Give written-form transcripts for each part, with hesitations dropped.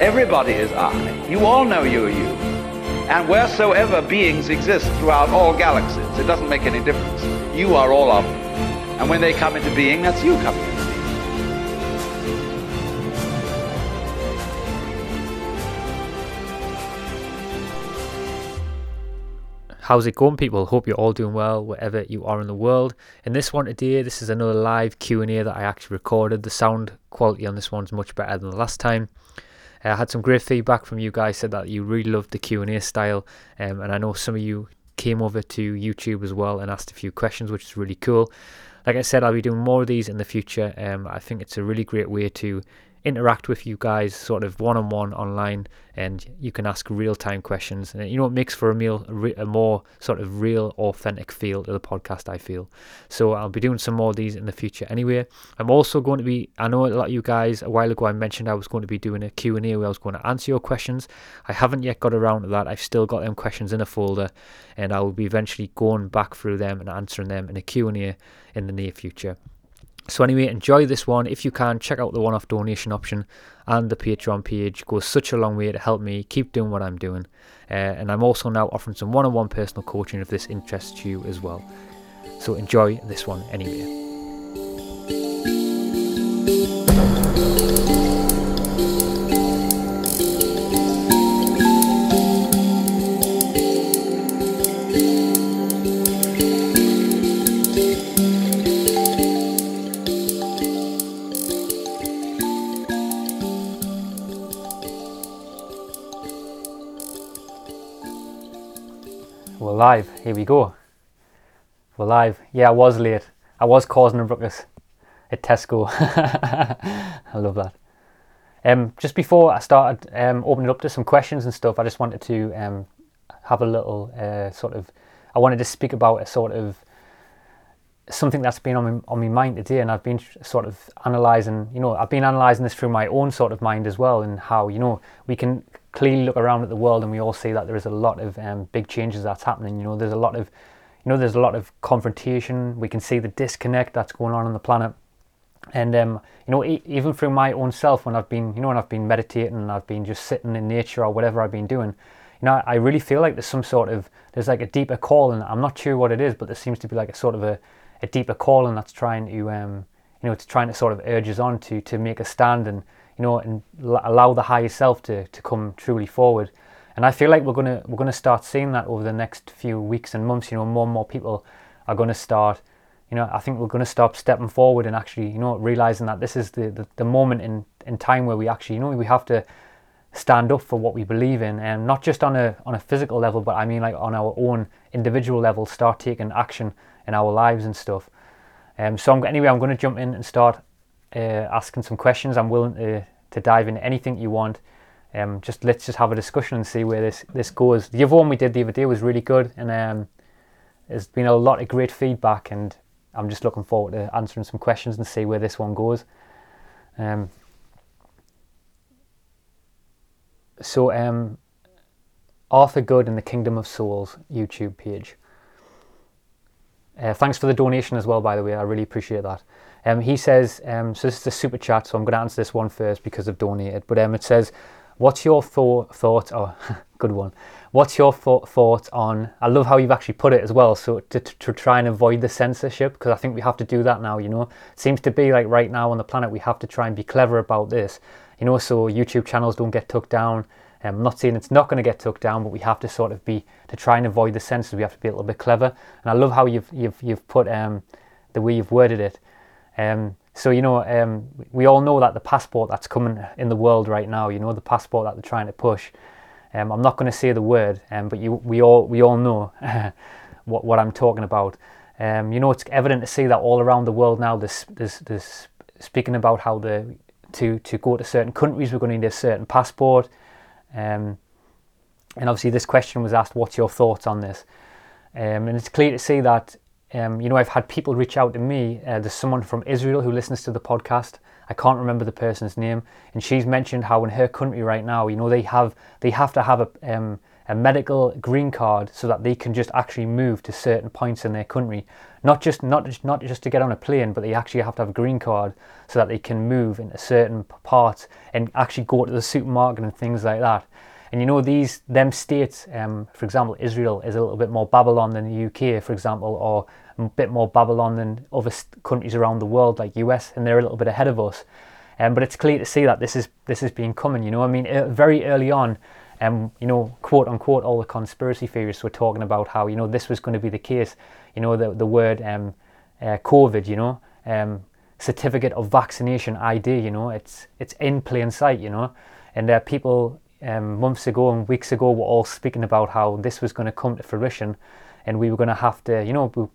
Everybody is I. You all know you are you. And wheresoever beings exist throughout all galaxies, it doesn't make any difference. You are all of them. And when they come into being, that's you coming into being. How's it going, people? Hope you're all doing well, wherever you are in the world. In this one today, this is another live Q&A that I actually recorded. The sound quality on this one's much better than the last time. I had some great feedback from you guys, said that you really loved the Q&A style, and I know some of you came over to YouTube as well and asked a few questions, which is really cool. Like I said, I'll be doing more of these in the future. I think it's a really great way to interact with you guys sort of one-on-one online, and you can ask real-time questions, and you know, it makes for a more sort of real, authentic feel to the podcast, I feel. So I'll be doing some more of these in the future anyway. I'm also going to be, I know a lot of you guys, a while ago I mentioned I was going to be doing a Q&A where I was going to answer your questions. I haven't yet got around to that. I've still got them questions in a folder, and I will be eventually going back through them and answering them in a Q&A in the near future. So anyway, enjoy this one. If you can, check out the one-off donation option and the Patreon page. It goes such a long way to help me keep doing what I'm doing. And I'm also now offering some one-on-one personal coaching if this interests you as well. So enjoy this one anyway. Live, here we go. We're live. Yeah, I was late. I was causing a ruckus at Tesco. I love that. Just before I started opening it up to some questions and stuff, I just wanted to have a little sort of, I wanted to speak about a sort of something that's been on my mind today, and I've been sort of analysing, you know, I've been analysing this through my own sort of mind as well, and how, you know, we can clearly look around at the world and we all see that there is a lot of big changes that's happening. You know, there's a lot of, you know, there's a lot of confrontation. We can see the disconnect that's going on the planet. And you know, even through my own self, when I've been, you know, when I've been meditating and I've been just sitting in nature or whatever I've been doing, you know, I really feel like there's some sort of, there's like a deeper call, and I'm not sure what it is, but there seems to be like a sort of a deeper calling that's trying to you know, it's trying to sort of urge us on to make a stand, and you know, and allow the higher self to come truly forward. And I feel like we're gonna start seeing that over the next few weeks and months. You know, more and more people are gonna start, you know, I think we're gonna start stepping forward and actually, you know, realizing that this is the moment in time where we actually, you know, we have to stand up for what we believe in, and not just on a physical level, but I mean like on our own individual level, start taking action in our lives and stuff. So I'm gonna jump in and start asking some questions. I'm willing to dive into anything you want. Let's just have a discussion and see where this goes. The other one we did the other day was really good, and there's been a lot of great feedback, and I'm just looking forward to answering some questions and see where this one goes. Arthur Good in the Kingdom of Souls YouTube page. Thanks for the donation as well, by the way. I really appreciate that. He says, so this is a super chat, so I'm going to answer this one first because I've donated. But it says, what's your thought? Oh, good one. What's your thought on, I love how you've actually put it as well, so to try and avoid the censorship, because I think we have to do that now, you know. It seems to be like right now on the planet, we have to try and be clever about this, you know, so YouTube channels don't get took down. I'm not saying it's not going to get took down, but we have to sort of be, to try and avoid the censors, we have to be a little bit clever. And I love how you've put the way you've worded it. So, you know, we all know that the passport that's coming in the world right now, you know, the passport that they're trying to push. I'm not going to say the word, but we all know what I'm talking about. You know, it's evident to see that all around the world now, this speaking about how to go to certain countries, we're going to need a certain passport. And obviously this question was asked, what's your thoughts on this? And it's clear to see that, you know, I've had people reach out to me. There's someone from Israel who listens to the podcast. I can't remember the person's name. And she's mentioned how in her country right now, you know, they have to have a medical green card so that they can just actually move to certain points in their country. Not just to get on a plane, but they actually have to have a green card so that they can move into certain parts and actually go to the supermarket and things like that. And you know, them states, for example, Israel is a little bit more Babylon than the UK, for example, or a bit more Babylon than other countries around the world like US, and they're a little bit ahead of us. But it's clear to see that this has been coming, you know. I mean, very early on, you know, quote unquote, all the conspiracy theorists were talking about how, you know, this was going to be the case. You know, the word COVID, you know, certificate of vaccination ID, you know, it's in plain sight, you know. And there are people months ago and weeks ago were all speaking about how this was going to come to fruition, and we were going to have to, you know,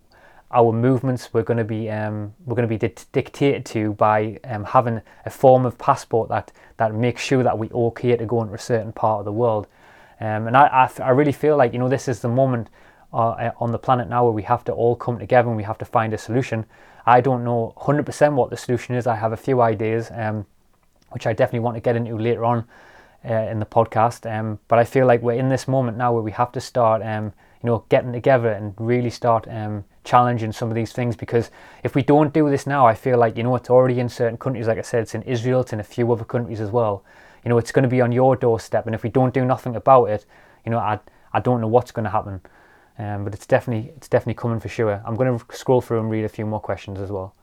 our movements were going to be dictated to by having a form of passport that makes sure that we okay to go into a certain part of the world. And I really feel like, you know, this is the moment on the planet now where we have to all come together and we have to find a solution. I don't know 100% what the solution is. I have a few ideas, which I definitely want to get into later on in the podcast. But I feel like we're in this moment now where we have to start, you know, getting together and really start challenging some of these things, because if we don't do this now, I feel like, you know, it's already in certain countries. Like I said, it's in Israel, it's in a few other countries as well. You know, it's going to be on your doorstep, and if we don't do nothing about it, you know, I don't know what's going to happen. But it's definitely coming for sure. I'm going to scroll through and read a few more questions as well.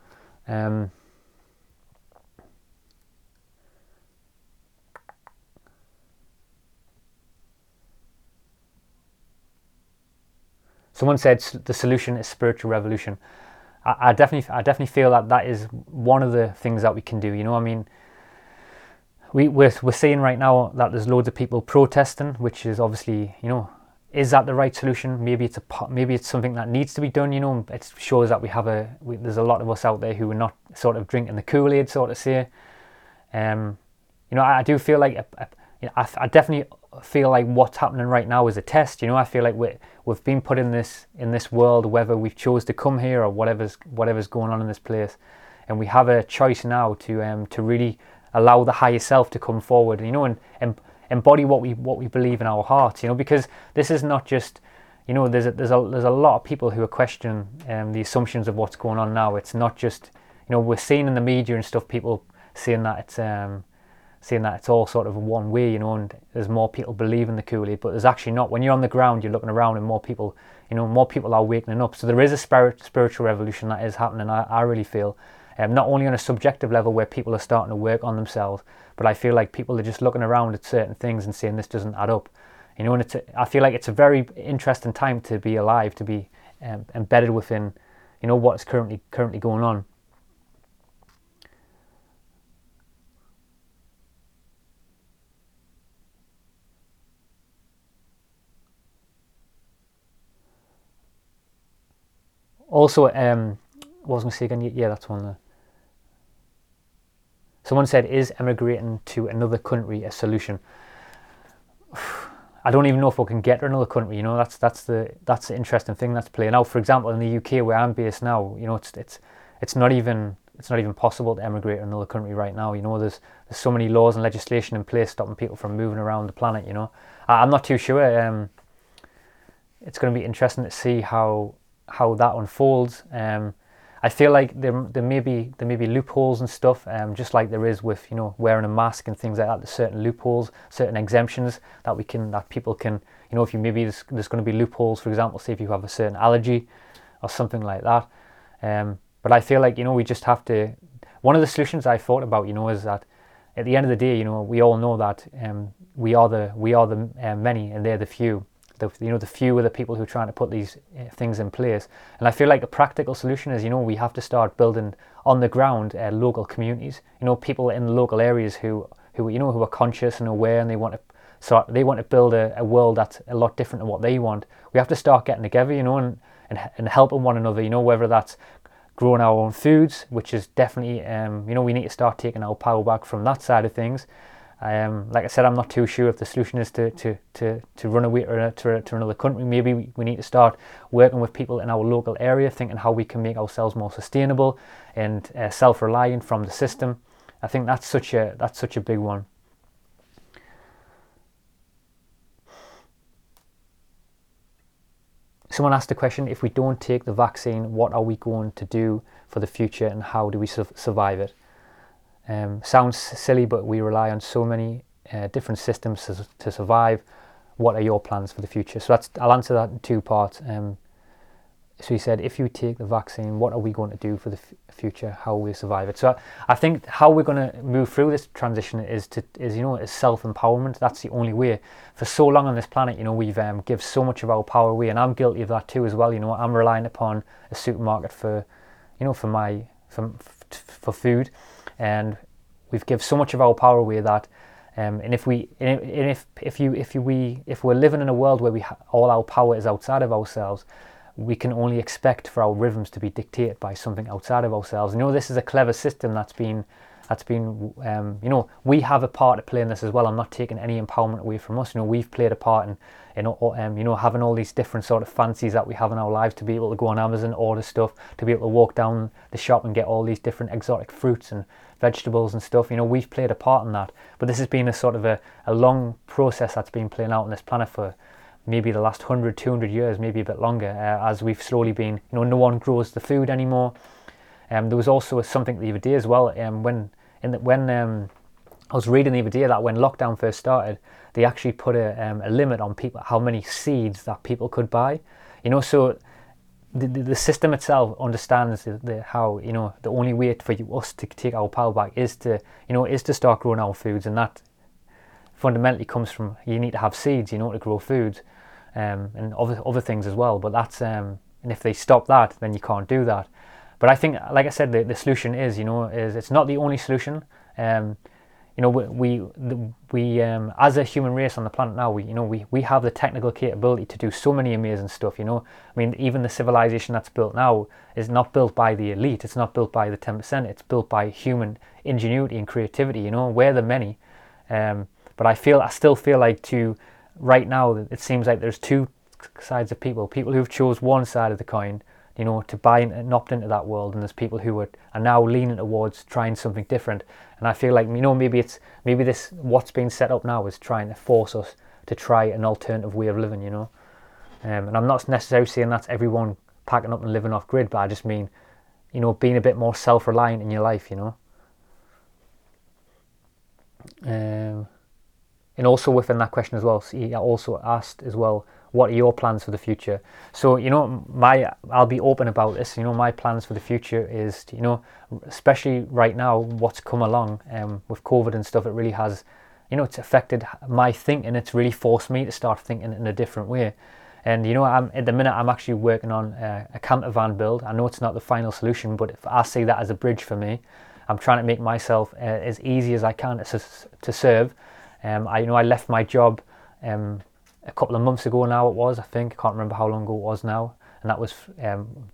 Someone said the solution is spiritual revolution. I definitely feel that is one of the things that we can do. You know, I mean, we're seeing right now that there's loads of people protesting, which is obviously, you know, is that the right solution? Maybe it's something that needs to be done. You know, it shows that there's a lot of us out there who are not sort of drinking the Kool-Aid, sort of say. You know, I do feel like I definitely feel like what's happening right now is a test. You know, I feel like we've been put in this world, whether we've chose to come here or whatever's going on in this place, and we have a choice now to really allow the higher self to come forward, you know, and embody what we believe in our hearts, you know, because this is not just, you know, there's a lot of people who are questioning the assumptions of what's going on now. It's not just, you know, we're seeing in the media and stuff, people saying that it's all sort of one way, you know, and there's more people believing the Kool-Aid, but there's actually not. When you're on the ground, you're looking around, and more people are waking up. So there is a spiritual revolution that is happening, I really feel, not only on a subjective level where people are starting to work on themselves, but I feel like people are just looking around at certain things and saying this doesn't add up, you know. And I feel like it's a very interesting time to be alive, to be embedded within, you know, what's currently going on. Also, wasn't again? Yeah, that's one there. Someone said, "Is emigrating to another country a solution?" I don't even know if we can get to another country. You know, that's the interesting thing that's playing out. For example, in the UK where I'm based now, you know, it's not even possible to emigrate to another country right now. You know, there's so many laws and legislation in place stopping people from moving around the planet. You know, I'm not too sure. It's going to be interesting to see how that unfolds. I feel like there may be loopholes and stuff, just like there is with, you know, wearing a mask and things like that. There's certain loopholes, certain exemptions that people can, you know, if you maybe there's going to be loopholes. For example, say if you have a certain allergy or something like that. But I feel like, you know, we just have to. One of the solutions I thought about, you know, is that at the end of the day, you know, we all know that we are the many and they're the few. You know, the few are the people who are trying to put these things in place. And I feel like a practical solution is, you know, we have to start building on the ground local communities. You know, people in the local areas who you know, who are conscious and aware, and they want to build a world that's a lot different than what they want. We have to start getting together, you know, and helping one another. You know, whether that's growing our own foods, which is definitely, you know, we need to start taking our power back from that side of things. Like I said, I'm not too sure if the solution is to run away to another country. Maybe we need to start working with people in our local area, thinking how we can make ourselves more sustainable and self-reliant from the system. I think that's such a big one. Someone asked the question, if we don't take the vaccine, what are we going to do for the future and how do we survive it? Sounds silly, but we rely on so many different systems to survive. What are your plans for the future? So I'll answer that in two parts. So he said, if you take the vaccine, what are we going to do for the future? How will we survive it? So I think how we're going to move through this transition is self-empowerment. That's the only way. For so long on this planet, we've give so much of our power away, and I'm guilty of that too as well. I'm relying upon a supermarket for food, and we've give so much of our power away that. And if we're living in a world where all our power is outside of ourselves, we can only expect for our rhythms to be dictated by something outside of ourselves. This is a clever system that's been we have a part to play in this as well. I'm not taking any empowerment away from us. We've played a part in having all these different sort of fancies that we have in our lives, to be able to go on Amazon, order stuff, to be able to walk down the shop and get all these different exotic fruits and vegetables and stuff. We've played a part in that. But this has been a sort of a long process that's been playing out on this planet for maybe the last 100, 200 years, maybe a bit longer, as we've slowly been, no one grows the food anymore. There was also something the other day as well, when I was reading the other day that when lockdown first started, they actually put a limit on people, how many seeds that people could buy. So the system itself understands how the only way for us to take our power back is to start growing our foods, and that fundamentally comes from you need to have seeds to grow food, and other things as well. But that's and if they stop that, then you can't do that. But I think, like I said, the solution is it's not the only solution. We as a human race on the planet now, we have the technical capability to do so many amazing stuff. I mean, even the civilization that's built now is not built by the elite. It's not built by the 10%. It's built by human ingenuity and creativity. We're the many. But I still feel like right now it seems like there's two sides of people who've chose one side of the coin, to buy and opt into that world, and there's people who are now leaning towards trying something different. And I feel like maybe this what's been set up now is trying to force us to try an alternative way of living. And I'm not necessarily saying that's everyone packing up and living off grid, but I just mean being a bit more self-reliant in your life. And also within that question as well, he also asked as well, what are your plans for the future? So, I'll be open about this. My plans for the future is, especially right now, what's come along with COVID and stuff, it really has, it's affected my thinking. It's really forced me to start thinking in a different way. And, at the minute, I'm actually working on a camper van build. I know it's not the final solution, but I see that as a bridge for me. I'm trying to make myself as easy as I can to serve. I left my job a couple of months ago now, I can't remember how long ago it was now, and that was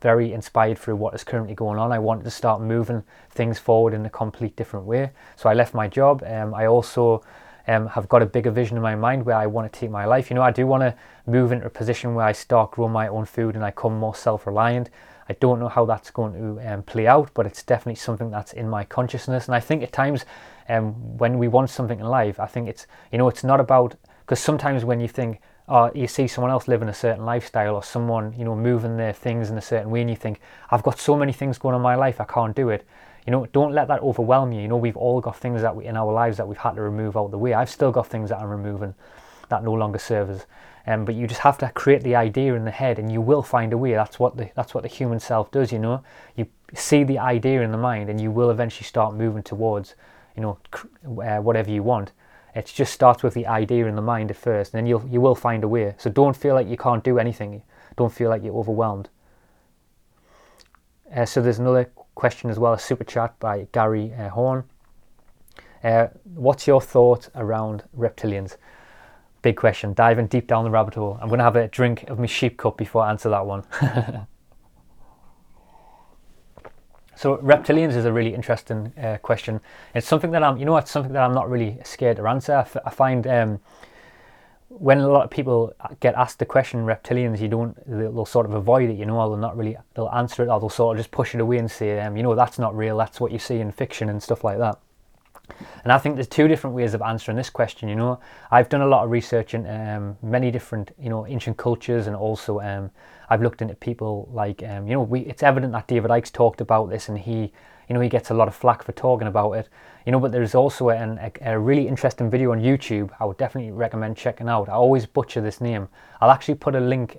very inspired through what is currently going on. I wanted to start moving things forward in a complete different way, so I left my job. I also have got a bigger vision in my mind where I want to take my life. I do want to move into a position where I start growing my own food and I become more self-reliant. I don't know how that's going to play out, but it's definitely something that's in my consciousness. And I think at times when we want something in life, I think it's, it's not about, because sometimes when you think, you see someone else living a certain lifestyle or someone, moving their things in a certain way, and you think, I've got so many things going on in my life, I can't do it. Don't let that overwhelm you. We've all got things that in our lives that we've had to remove out of the way. I've still got things that I'm removing that no longer serve us. But you just have to create the idea in the head, and you will find a way. That's what the human self does. You see the idea in the mind, and you will eventually start moving towards, whatever you want. It just starts with the idea in the mind at first, and then you will find a way. So don't feel like you can't do anything. Don't feel like you're overwhelmed. So there's another question as well, a super chat by Gary Horn. What's your thoughts around reptilians? Big question, diving deep down the rabbit hole. I'm going to have a drink of my sheep cup before I answer that one. So reptilians is a really interesting question. It's something that it's something that I'm not really scared to answer. I find when a lot of people get asked the question reptilians, they'll sort of avoid it, or they'll answer it, or they'll sort of just push it away and say, that's not real, that's what you see in fiction and stuff like that. And I think there's two different ways of answering this question. I've done a lot of research in many different, ancient cultures, and also I've looked into people like, it's evident that David Icke's talked about this, and he, he gets a lot of flack for talking about it, but there's also a really interesting video on YouTube I would definitely recommend checking out. I always butcher this name. I'll actually put a link,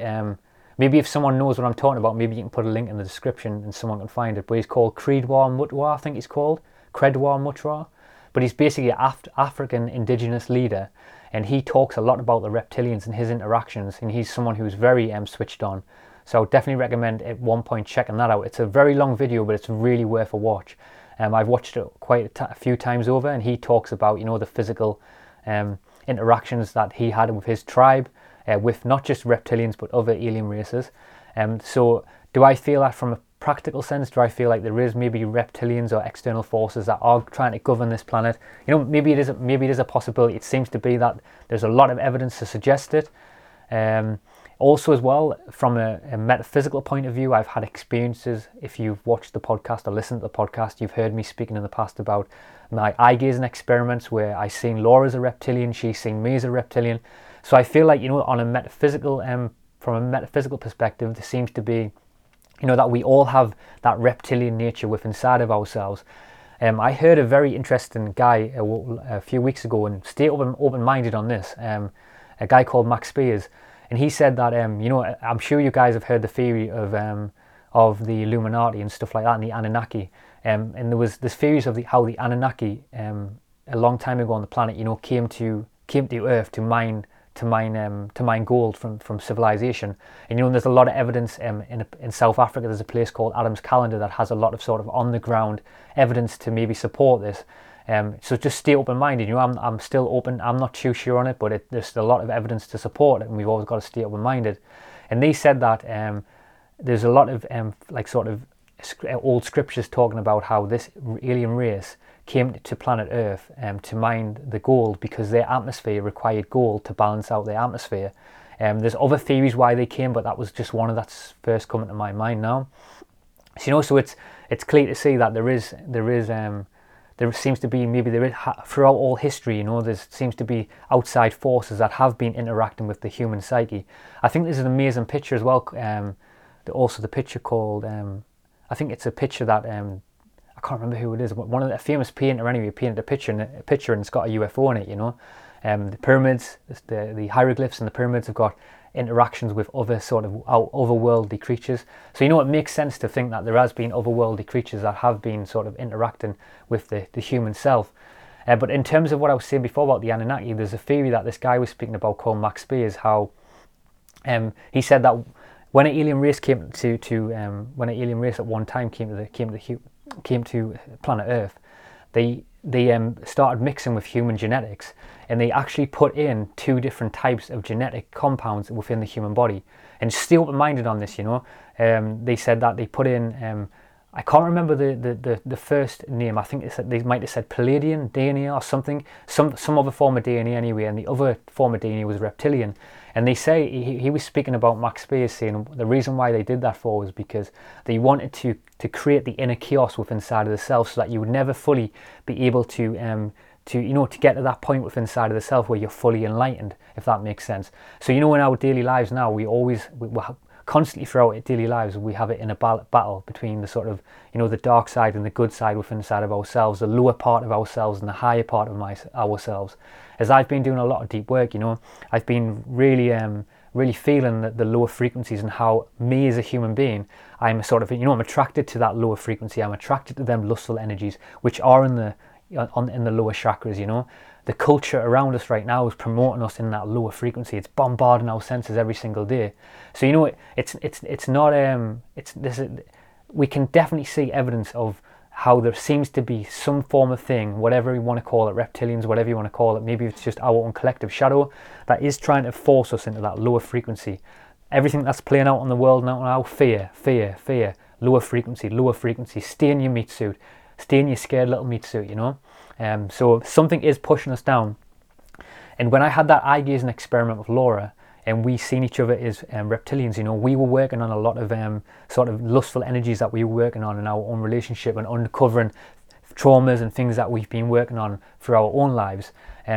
maybe if someone knows what I'm talking about, maybe you can put a link in the description and someone can find it. But he's called Credo Mutwa, I think he's called, Credo Mutwa. But he's basically an African indigenous leader, and he talks a lot about the reptilians and his interactions, and he's someone who's very switched on. So I would definitely recommend at one point checking that out. It's a very long video, but it's really worth a watch. I've watched it quite a few times over, and he talks about the physical interactions that he had with his tribe, with not just reptilians but other alien races. So do I feel that from a practical sense? Do I feel like there is maybe reptilians or external forces that are trying to govern this planet? Maybe it is a possibility. It seems to be that there's a lot of evidence to suggest it. Also as well, from a metaphysical point of view, I've had experiences. If you've watched the podcast or listened to the podcast, you've heard me speaking in the past about my eye-gazing experiments where I seen Laura as a reptilian, she's seen me as a reptilian. So I feel like, on a metaphysical, from a metaphysical perspective, there seems to be that we all have that reptilian nature within inside of ourselves. I heard a very interesting guy a few weeks ago, and stay open-minded on this, a guy called Max Spiers, and he said that, I'm sure you guys have heard the theory of the Illuminati and stuff like that, and the Anunnaki, and there was this theories of how the Anunnaki, a long time ago on the planet, came to Earth to mine gold from civilization. And there's a lot of evidence in South Africa. There's a place called Adam's Calendar that has a lot of sort of on the ground evidence to maybe support this. So just stay open-minded. I'm still open. I'm not too sure on it, but there's a lot of evidence to support it, and we've always got to stay open-minded. And they said that there's a lot of old scriptures talking about how this alien race came to planet Earth to mine the gold because their atmosphere required gold to balance out their atmosphere. There's other theories why they came, but that was just one that's first coming to my mind now. So, so it's clear to see that there seems to be throughout all history, there seems to be outside forces that have been interacting with the human psyche. I think there's an amazing picture as well. Also the picture called, I think it's a picture that I can't remember who it is. One of the famous painter anyway painted a picture, and it's got a UFO in it. The pyramids, the hieroglyphs, and the pyramids have got interactions with other sort of otherworldly creatures. So it makes sense to think that there has been otherworldly creatures that have been sort of interacting with the human self. But in terms of what I was saying before about the Anunnaki, there's a theory that this guy was speaking about called Max Spiers, how he said that when an alien race came when an alien race at one time came to planet Earth, they started mixing with human genetics, and they actually put in two different types of genetic compounds within the human body. And stay open-minded on this, they said that they put in, I can't remember the first name. I think they might have said Palladian DNA or something, some other form of DNA anyway, and the other form of DNA was reptilian. And they say, he was speaking about Max Spiers, saying the reason why they did that for was because they wanted to create the inner chaos within inside of the self, so that you would never fully be able to get to that point within inside of the self where you're fully enlightened, if that makes sense. So in our daily lives now, we're constantly throughout our daily lives, we have it in a battle between the sort of, the dark side and the good side within inside of ourselves, the lower part of ourselves and the higher part of ourselves. As I've been doing a lot of deep work, I've been really, really feeling that the lower frequencies, and how me as a human being, I'm sort of, I'm attracted to that lower frequency. I'm attracted to them lustful energies, which are in the lower chakras. The culture around us right now is promoting us in that lower frequency. It's bombarding our senses every single day. So it's not we can definitely see evidence of how there seems to be some form of thing, whatever you want to call it, reptilians, whatever you want to call it. Maybe it's just our own collective shadow that is trying to force us into that lower frequency. Everything that's playing out in the world now, fear, fear, fear. lower frequency, stay in your meat suit, stay in your scared little meat suit, you know. So something is pushing us down. And when I had that eye gazing experiment with Laura, and we seen each other as reptilians, you know, we were working on a lot of sort of lustful energies that we were working on in our own relationship, and uncovering traumas and things that we've been working on for our own lives.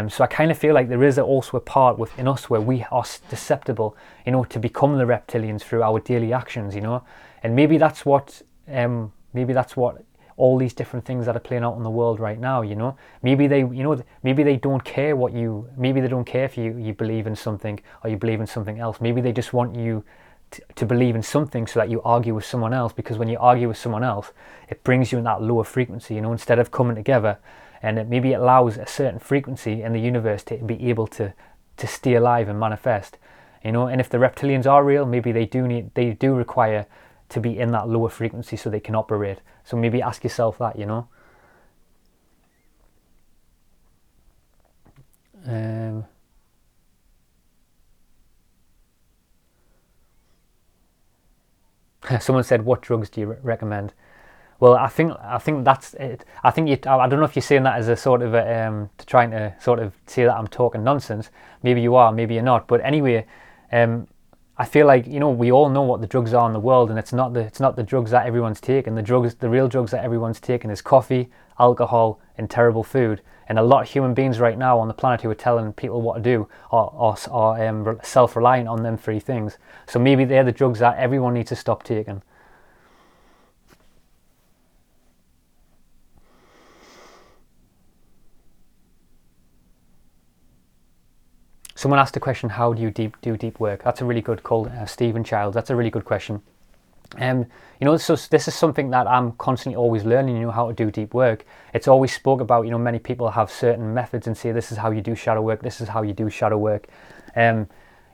So I kind of feel like there is also a part within us where we are susceptible, you know, to become the reptilians through our daily actions, you know. And maybe that's what all these different things that are playing out in the world right now, you know. Maybe they don't care what you, maybe they don't care if you believe in something or you believe in something else. Maybe they just want you to believe in something so that you argue with someone else, because when you argue with someone else, it brings you in that lower frequency, you know, instead of coming together. And it maybe allows a certain frequency in the universe to be able to stay alive and manifest, you know. And if the reptilians are real, maybe they do require to be in that lower frequency so they can operate. So maybe ask yourself that, you know. Someone said, "What drugs do you recommend?" Well, I think that's it. I think I don't know if you're saying that as a sort of a, trying to sort of say that I'm talking nonsense. Maybe you are, maybe you're not. But anyway, I feel like, you know, we all know what the drugs are in the world, and it's not the drugs that everyone's taking. The real drugs that everyone's taking is coffee, alcohol, and terrible food. And a lot of human beings right now on the planet who are telling people what to do are self-reliant on them three things. So maybe they're the drugs that everyone needs to stop taking. Someone asked a question, how do you do deep work? That's a really good call, Stephen Childs. That's a really good question. You know, so this is something that I'm constantly always learning, you know, how to do deep work. It's always spoke about, you know, many people have certain methods and say, this is how you do shadow work, this is how you do shadow work. You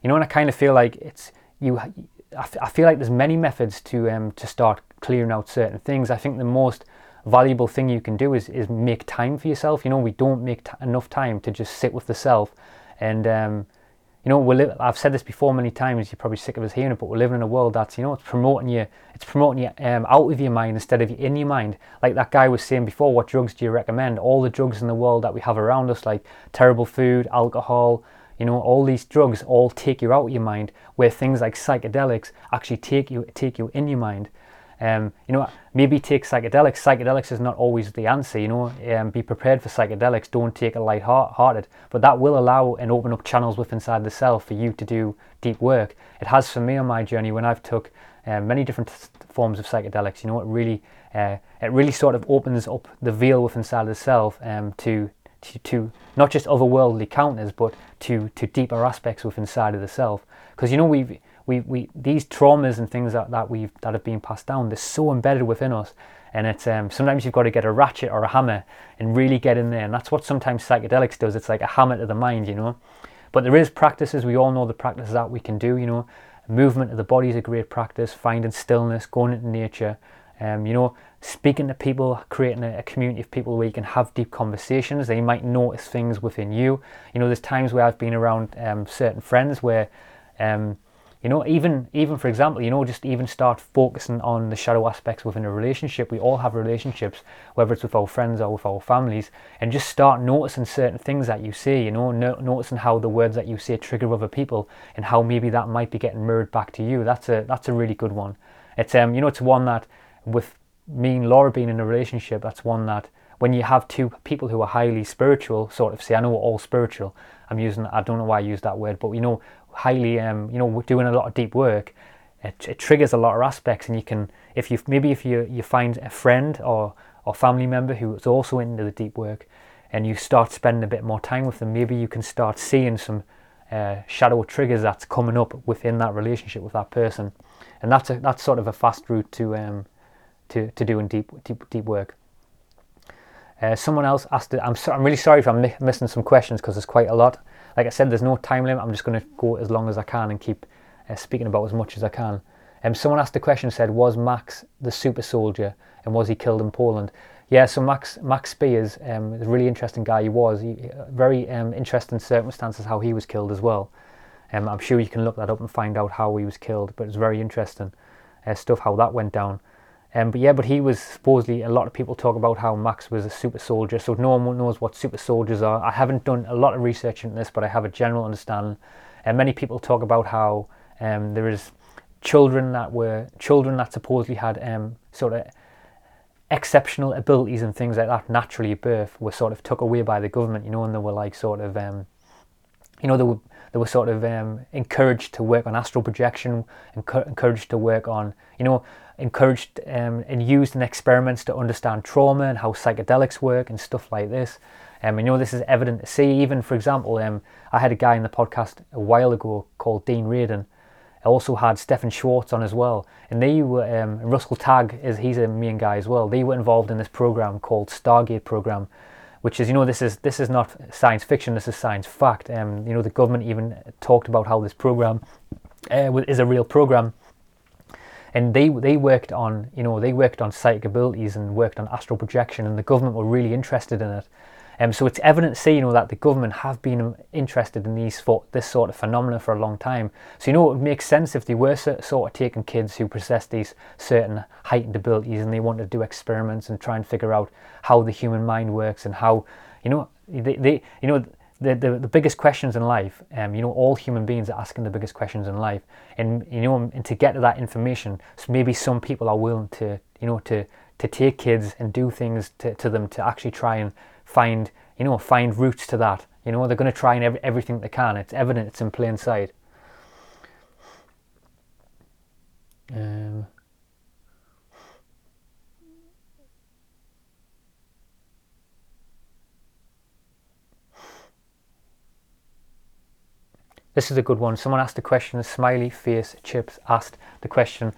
know, and I kind of feel like I feel like there's many methods to start clearing out certain things. I think the most valuable thing you can do is make time for yourself. You know, we don't make enough time to just sit with the self. And, you know, I've said this before many times, you're probably sick of us hearing it, but we're living in a world that's, you know, it's promoting you out of your mind instead of in your mind. Like that guy was saying before, what drugs do you recommend? All the drugs in the world that we have around us, like terrible food, alcohol, you know, all these drugs all take you out of your mind, where things like psychedelics actually take you in your mind. You know, maybe take psychedelics. Psychedelics is not always the answer, you know. Be prepared for psychedelics. Don't take it light-hearted. But that will allow and open up channels within inside the self for you to do deep work. It has for me on my journey when I've took many different forms of psychedelics. You know, it really sort of opens up the veil within inside the self to not just otherworldly counters, but to deeper aspects within inside of the self. Because, you know, we these traumas and things that have been passed down, they're so embedded within us, and it's sometimes you've got to get a ratchet or a hammer and really get in there, and that's what sometimes psychedelics does. It's like a hammer to the mind, you know. But there is practices, we all know the practices that we can do, you know. Movement of the body is a great practice, finding stillness, going into nature, you know, speaking to people, creating a community of people where you can have deep conversations. They might notice things within you. You know, there's times where I've been around certain friends where you know, even for example, you know, just even start focusing on the shadow aspects within a relationship. We all have relationships, whether it's with our friends or with our families, and just start noticing certain things that you say, you know, noticing how the words that you say trigger other people, and how maybe that might be getting mirrored back to you. That's a really good one. It's you know, it's one that with me and Laura being in a relationship, that's one that when you have two people who are highly spiritual, sort of say, I know we're all spiritual. I don't know why I use that word, but you know, highly, you know, we're doing a lot of deep work. It triggers a lot of aspects, and you can, if you find a friend or family member who is also into the deep work, and you start spending a bit more time with them, maybe you can start seeing some shadow triggers that's coming up within that relationship with that person, and that's sort of a fast route to doing deep work. Someone else asked, I'm really sorry if I'm missing some questions, because there's quite a lot. Like I said, there's no time limit. I'm just going to go as long as I can and keep speaking about as much as I can. Someone asked a question, said, was Max the super soldier, and was he killed in Poland? Yeah, so Max Spiers is a really interesting guy. He very interesting circumstances how he was killed as well. I'm sure you can look that up and find out how he was killed, but it's very interesting stuff how that went down. But yeah, but he was supposedly, a lot of people talk about how Max was a super soldier, so no one knows what super soldiers are. I haven't done a lot of research into this, but I have a general understanding. And many people talk about how there is children that supposedly had sort of exceptional abilities and things like that naturally at birth were sort of took away by the government, you know, and they were like sort of, you know, they were sort of encouraged to work on astral projection, encouraged to work on, you know, encouraged and used in experiments to understand trauma and how psychedelics work and stuff like this. You know, this is evident to see. Even, for example, I had a guy in the podcast a while ago called Dean Radin. I also had Stefan Schwartz on as well, and they were, Russell Targ, he's a Mayan guy as well. They were involved in this program called Stargate program, which is, you know, this is not science fiction, this is science fact. You know, the government even talked about how this program is a real program, and they worked on, you know, they worked on psychic abilities and worked on astral projection, and the government were really interested in it. So it's evident to see, you know, that the government have been interested in this sort of phenomena for a long time. So, you know, it would make sense if they were sort of taking kids who possess these certain heightened abilities and they want to do experiments and try and figure out how the human mind works and how, you know, the biggest questions in life. You know, all human beings are asking the biggest questions in life, and, you know, and to get to that information, so maybe some people are willing to, you know, to take kids and do things to them to actually try and find roots to that. You know, they're going to try and everything they can. It's evident, it's in plain sight. This is a good one. Someone asked the question, Smiley Face Chips asked the question,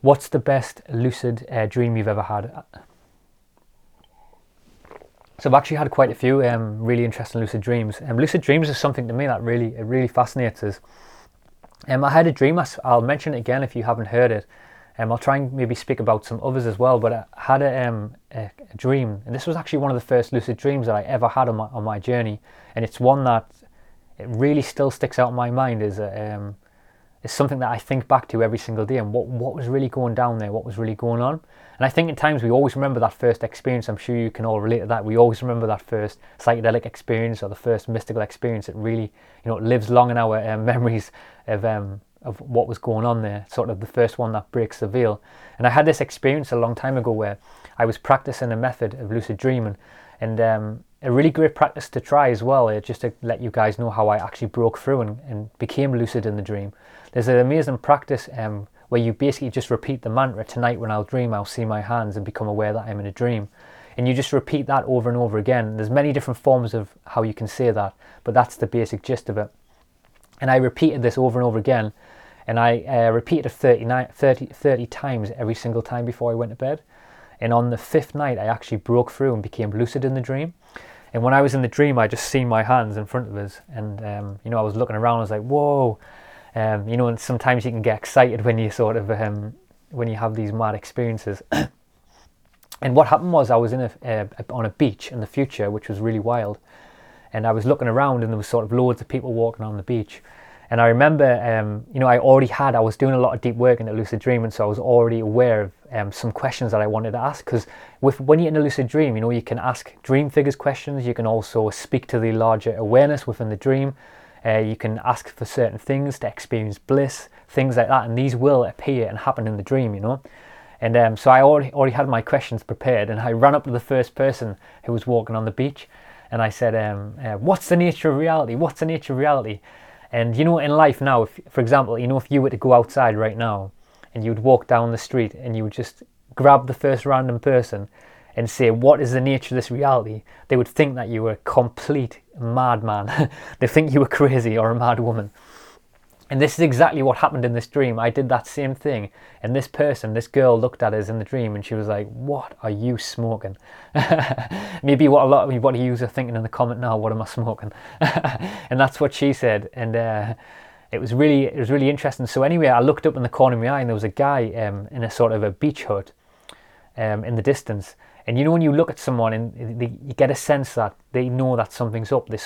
what's the best lucid dream you've ever had? So I've actually had quite a few really interesting lucid dreams. Lucid dreams is something to me that really fascinates us. I had a dream, I'll mention it again if you haven't heard it. I'll try and maybe speak about some others as well, but I had a dream, and this was actually one of the first lucid dreams that I ever had on my journey, and it's one that it really still sticks out in my mind. Is something that I think back to every single day, and what was really going down there, what was really going on. And I think at times we always remember that first experience. I'm sure you can all relate to that. We always remember that first psychedelic experience or the first mystical experience. It really, you know, it lives long in our memories of what was going on there, sort of the first one that breaks the veil. And I had this experience a long time ago where I was practicing a method of lucid dreaming, and a really great practice to try as well, just to let you guys know how I actually broke through and became lucid in the dream. There's an amazing practice where you basically just repeat the mantra, tonight when I'll dream, I'll see my hands and become aware that I'm in a dream. And you just repeat that over and over again. There's many different forms of how you can say that, but that's the basic gist of it. And I repeated this over and over again, and I repeated it 30 times every single time before I went to bed. And on the fifth night, I actually broke through and became lucid in the dream. And when I was in the dream, I just seen my hands in front of us. And, you know, I was looking around, I was like, whoa. You know, and sometimes you can get excited when you sort of, when you have these mad experiences. And what happened was I was in on a beach in the future, which was really wild. And I was looking around, and there was sort of loads of people walking on the beach. And I remember, you know, I was doing a lot of deep work in the lucid dream, and so I was already aware of some questions that I wanted to ask. Because when you're in a lucid dream, you know, you can ask dream figures questions. You can also speak to the larger awareness within the dream. You can ask for certain things to experience bliss, things like that, and these will appear and happen in the dream, you know. And so I already had my questions prepared, and I ran up to the first person who was walking on the beach, and I said, what's the nature of reality? What's the nature of reality? And, you know, in life now, for example, you know, if you were to go outside right now and you would walk down the street and you would just grab the first random person and say, what is the nature of this reality? They would think that you were a complete madman. They think you were crazy or a mad woman. And this is exactly what happened in this dream. I did that same thing, and this girl looked at us in the dream, and she was like, what are you smoking? Maybe what you are thinking in the comment now, what am I smoking? And that's what she said. And it was really interesting. So anyway, I looked up in the corner of my eye, and there was a guy in a sort of a beach hut in the distance. And you know, when you look at someone and you get a sense that they know that something's up, I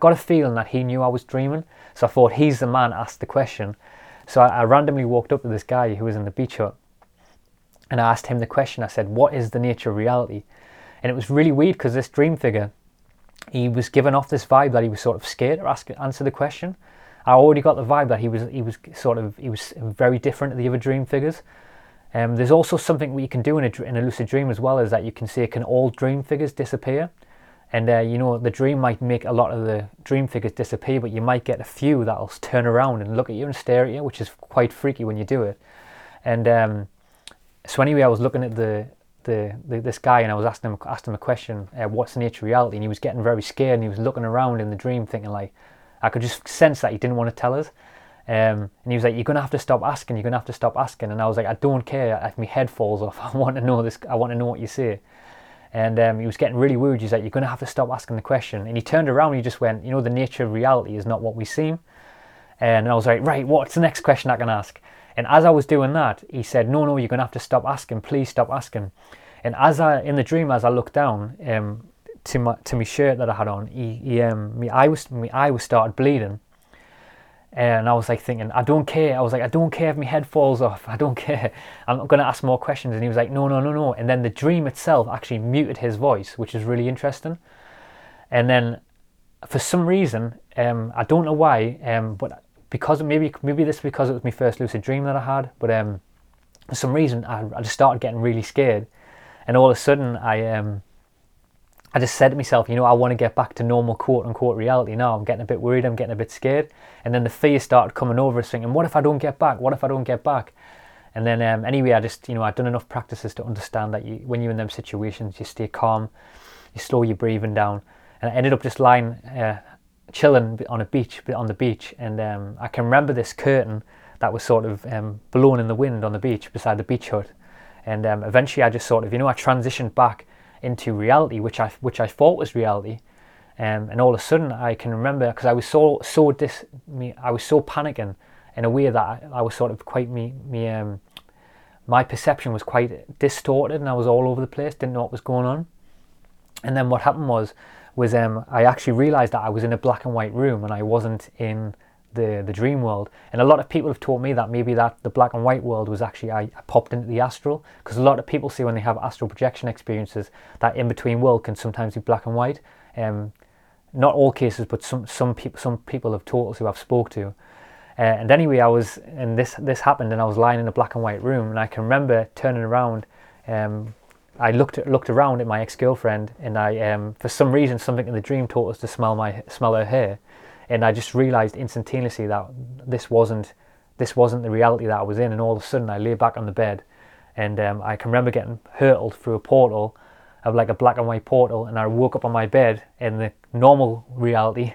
got a feeling that he knew I was dreaming. So I thought, he's the man, asked the question. So I randomly walked up to this guy who was in the beach hut. And I asked him the question, I said, what is the nature of reality? And it was really weird because this dream figure, he was giving off this vibe that he was sort of scared to answer the question. I already got the vibe that he was very different to the other dream figures. There's also something you can do in a lucid dream as well, is that you can say, can all dream figures disappear? And you know, the dream might make a lot of the dream figures disappear, but you might get a few that'll turn around and look at you and stare at you, which is quite freaky when you do it. And so anyway, I was looking at this guy, and I was asked him a question, what's the nature of reality? And he was getting very scared, and he was looking around in the dream thinking, like, I could just sense that he didn't want to tell us. And he was like, you're going to have to stop asking, you're going to have to stop asking. And I was like, I don't care if my head falls off, I want to know this, I want to know what you say. And he was getting really worried. He's like, you're going to have to stop asking the question. And he turned around and he just went, you know, the nature of reality is not what we seem. And I was like, right, what's the next question I can ask? And as I was doing that, he said, no, you're going to have to stop asking, please stop asking. And in the dream, as I looked down to my shirt that I had on, my eye started bleeding. And I was like thinking, I don't care. I was like, I don't care if my head falls off. I don't care. I'm not going to ask more questions. And he was like, no. And then the dream itself actually muted his voice, which is really interesting. And then for some reason, I don't know why, but because maybe this is because it was my first lucid dream that I had, but for some reason, I just started getting really scared. And all of a sudden, I just said to myself, you know, I want to get back to normal quote-unquote reality now. I'm getting a bit worried, I'm getting a bit scared. And then the fear started coming over us thinking, what if I don't get back? What if I don't get back? And then anyway, I just, you know, I'd done enough practices to understand that when you're in them situations, you stay calm, you slow your breathing down. And I ended up just lying, chilling on the beach. And I can remember this curtain that was sort of blown in the wind on the beach beside the beach hut. And eventually I just sort of, you know, I transitioned back into reality, which I thought was reality, and all of a sudden I can remember, because I was so panicking in a way that I was sort of quite my perception was quite distorted, and I was all over the place, didn't know what was going on. And then what happened was I actually realized that I was in a black and white room and I wasn't in the dream world. And a lot of people have taught me that maybe that the black and white world was actually I popped into the astral, because a lot of people say when they have astral projection experiences that in between world can sometimes be black and white. Not all cases, but some people have taught us, who I've spoke to. And anyway, I was, and this happened, and I was lying in a black and white room, and I can remember turning around. I looked around at my ex-girlfriend, and I for some reason something in the dream taught us to smell her hair. And I just realised instantaneously that this wasn't the reality that I was in. And all of a sudden I lay back on the bed, and I can remember getting hurtled through a portal, of like a black and white portal, and I woke up on my bed in the normal reality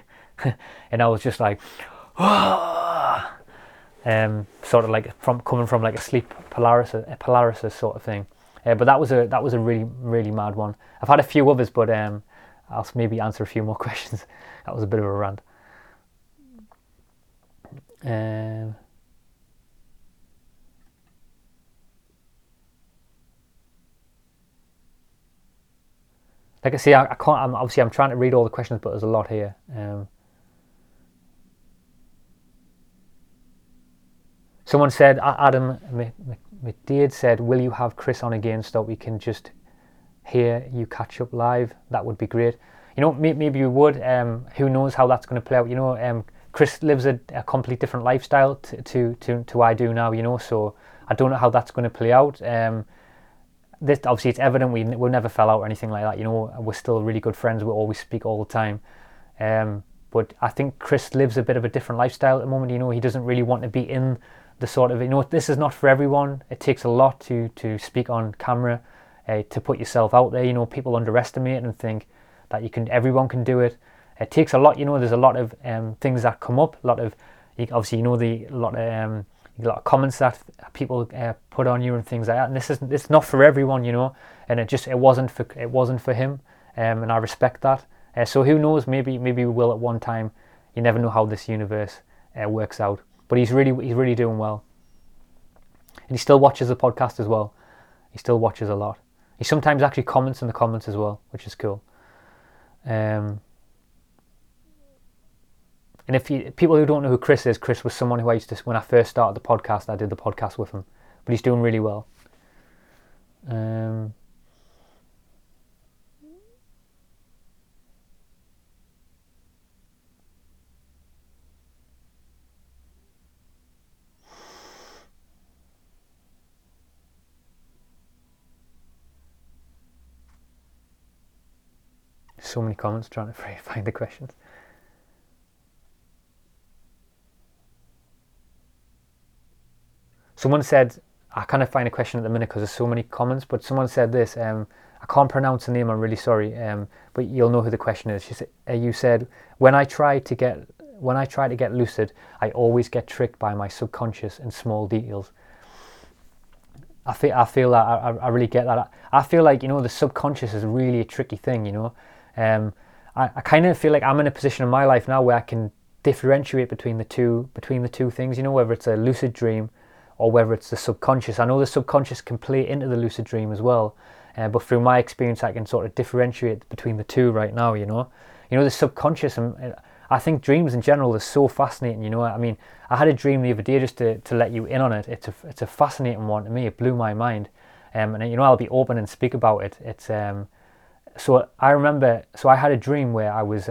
and I was just like, oh! Sort of like coming from like a sleep paralysis sort of thing. But that was a really, really mad one. I've had a few others, but I'll maybe answer a few more questions. That was a bit of a rant. Like I say, I can't. I'm trying to read all the questions, but there's a lot here. Someone said, Adam McDade said, "Will you have Chris on again so that we can just hear you catch up live? That would be great." You know, maybe you would. Who knows how that's going to play out? You know. Chris lives a complete different lifestyle to what I do now, you know, so I don't know how that's going to play out. This obviously, it's evident we never fell out or anything like that, you know, we're still really good friends, we always speak all the time. But I think Chris lives a bit of a different lifestyle at the moment, you know, he doesn't really want to be in the sort of, you know, this is not for everyone, it takes a lot to speak on camera, to put yourself out there, you know, people underestimate and think that everyone can do it. It takes a lot, you know. There's a lot of things that come up. A lot of, obviously, you know, a lot of comments that people put on you and things like that. And it's not for everyone, you know. And it wasn't for him. And I respect that. So who knows? Maybe we will at one time. You never know how this universe works out. But he's really doing well. And he still watches the podcast as well. He still watches a lot. He sometimes actually comments in the comments as well, which is cool. And people who don't know who Chris is, Chris was someone who I used to, when I first started the podcast, I did the podcast with him. But he's doing really well. So many comments trying to find the questions. Someone said, I can't find a question at the minute because there's so many comments, but someone said this, I can't pronounce the name, I'm really sorry, but you'll know who the question is. She said, you said, when I try to get lucid, I always get tricked by my subconscious and small details. I feel that, I really get that. I feel like, you know, the subconscious is really a tricky thing, you know. I kind of feel like I'm in a position in my life now where I can differentiate between the two things, you know, whether it's a lucid dream or whether it's the subconscious. I know the subconscious can play into the lucid dream as well, but through my experience, I can sort of differentiate between the two right now, you know. You know, the subconscious, and I think dreams in general are so fascinating, you know. I mean, I had a dream the other day, just to let you in on it. It's a fascinating one to me. It blew my mind, and you know, I'll be open and speak about it. So I had a dream where I was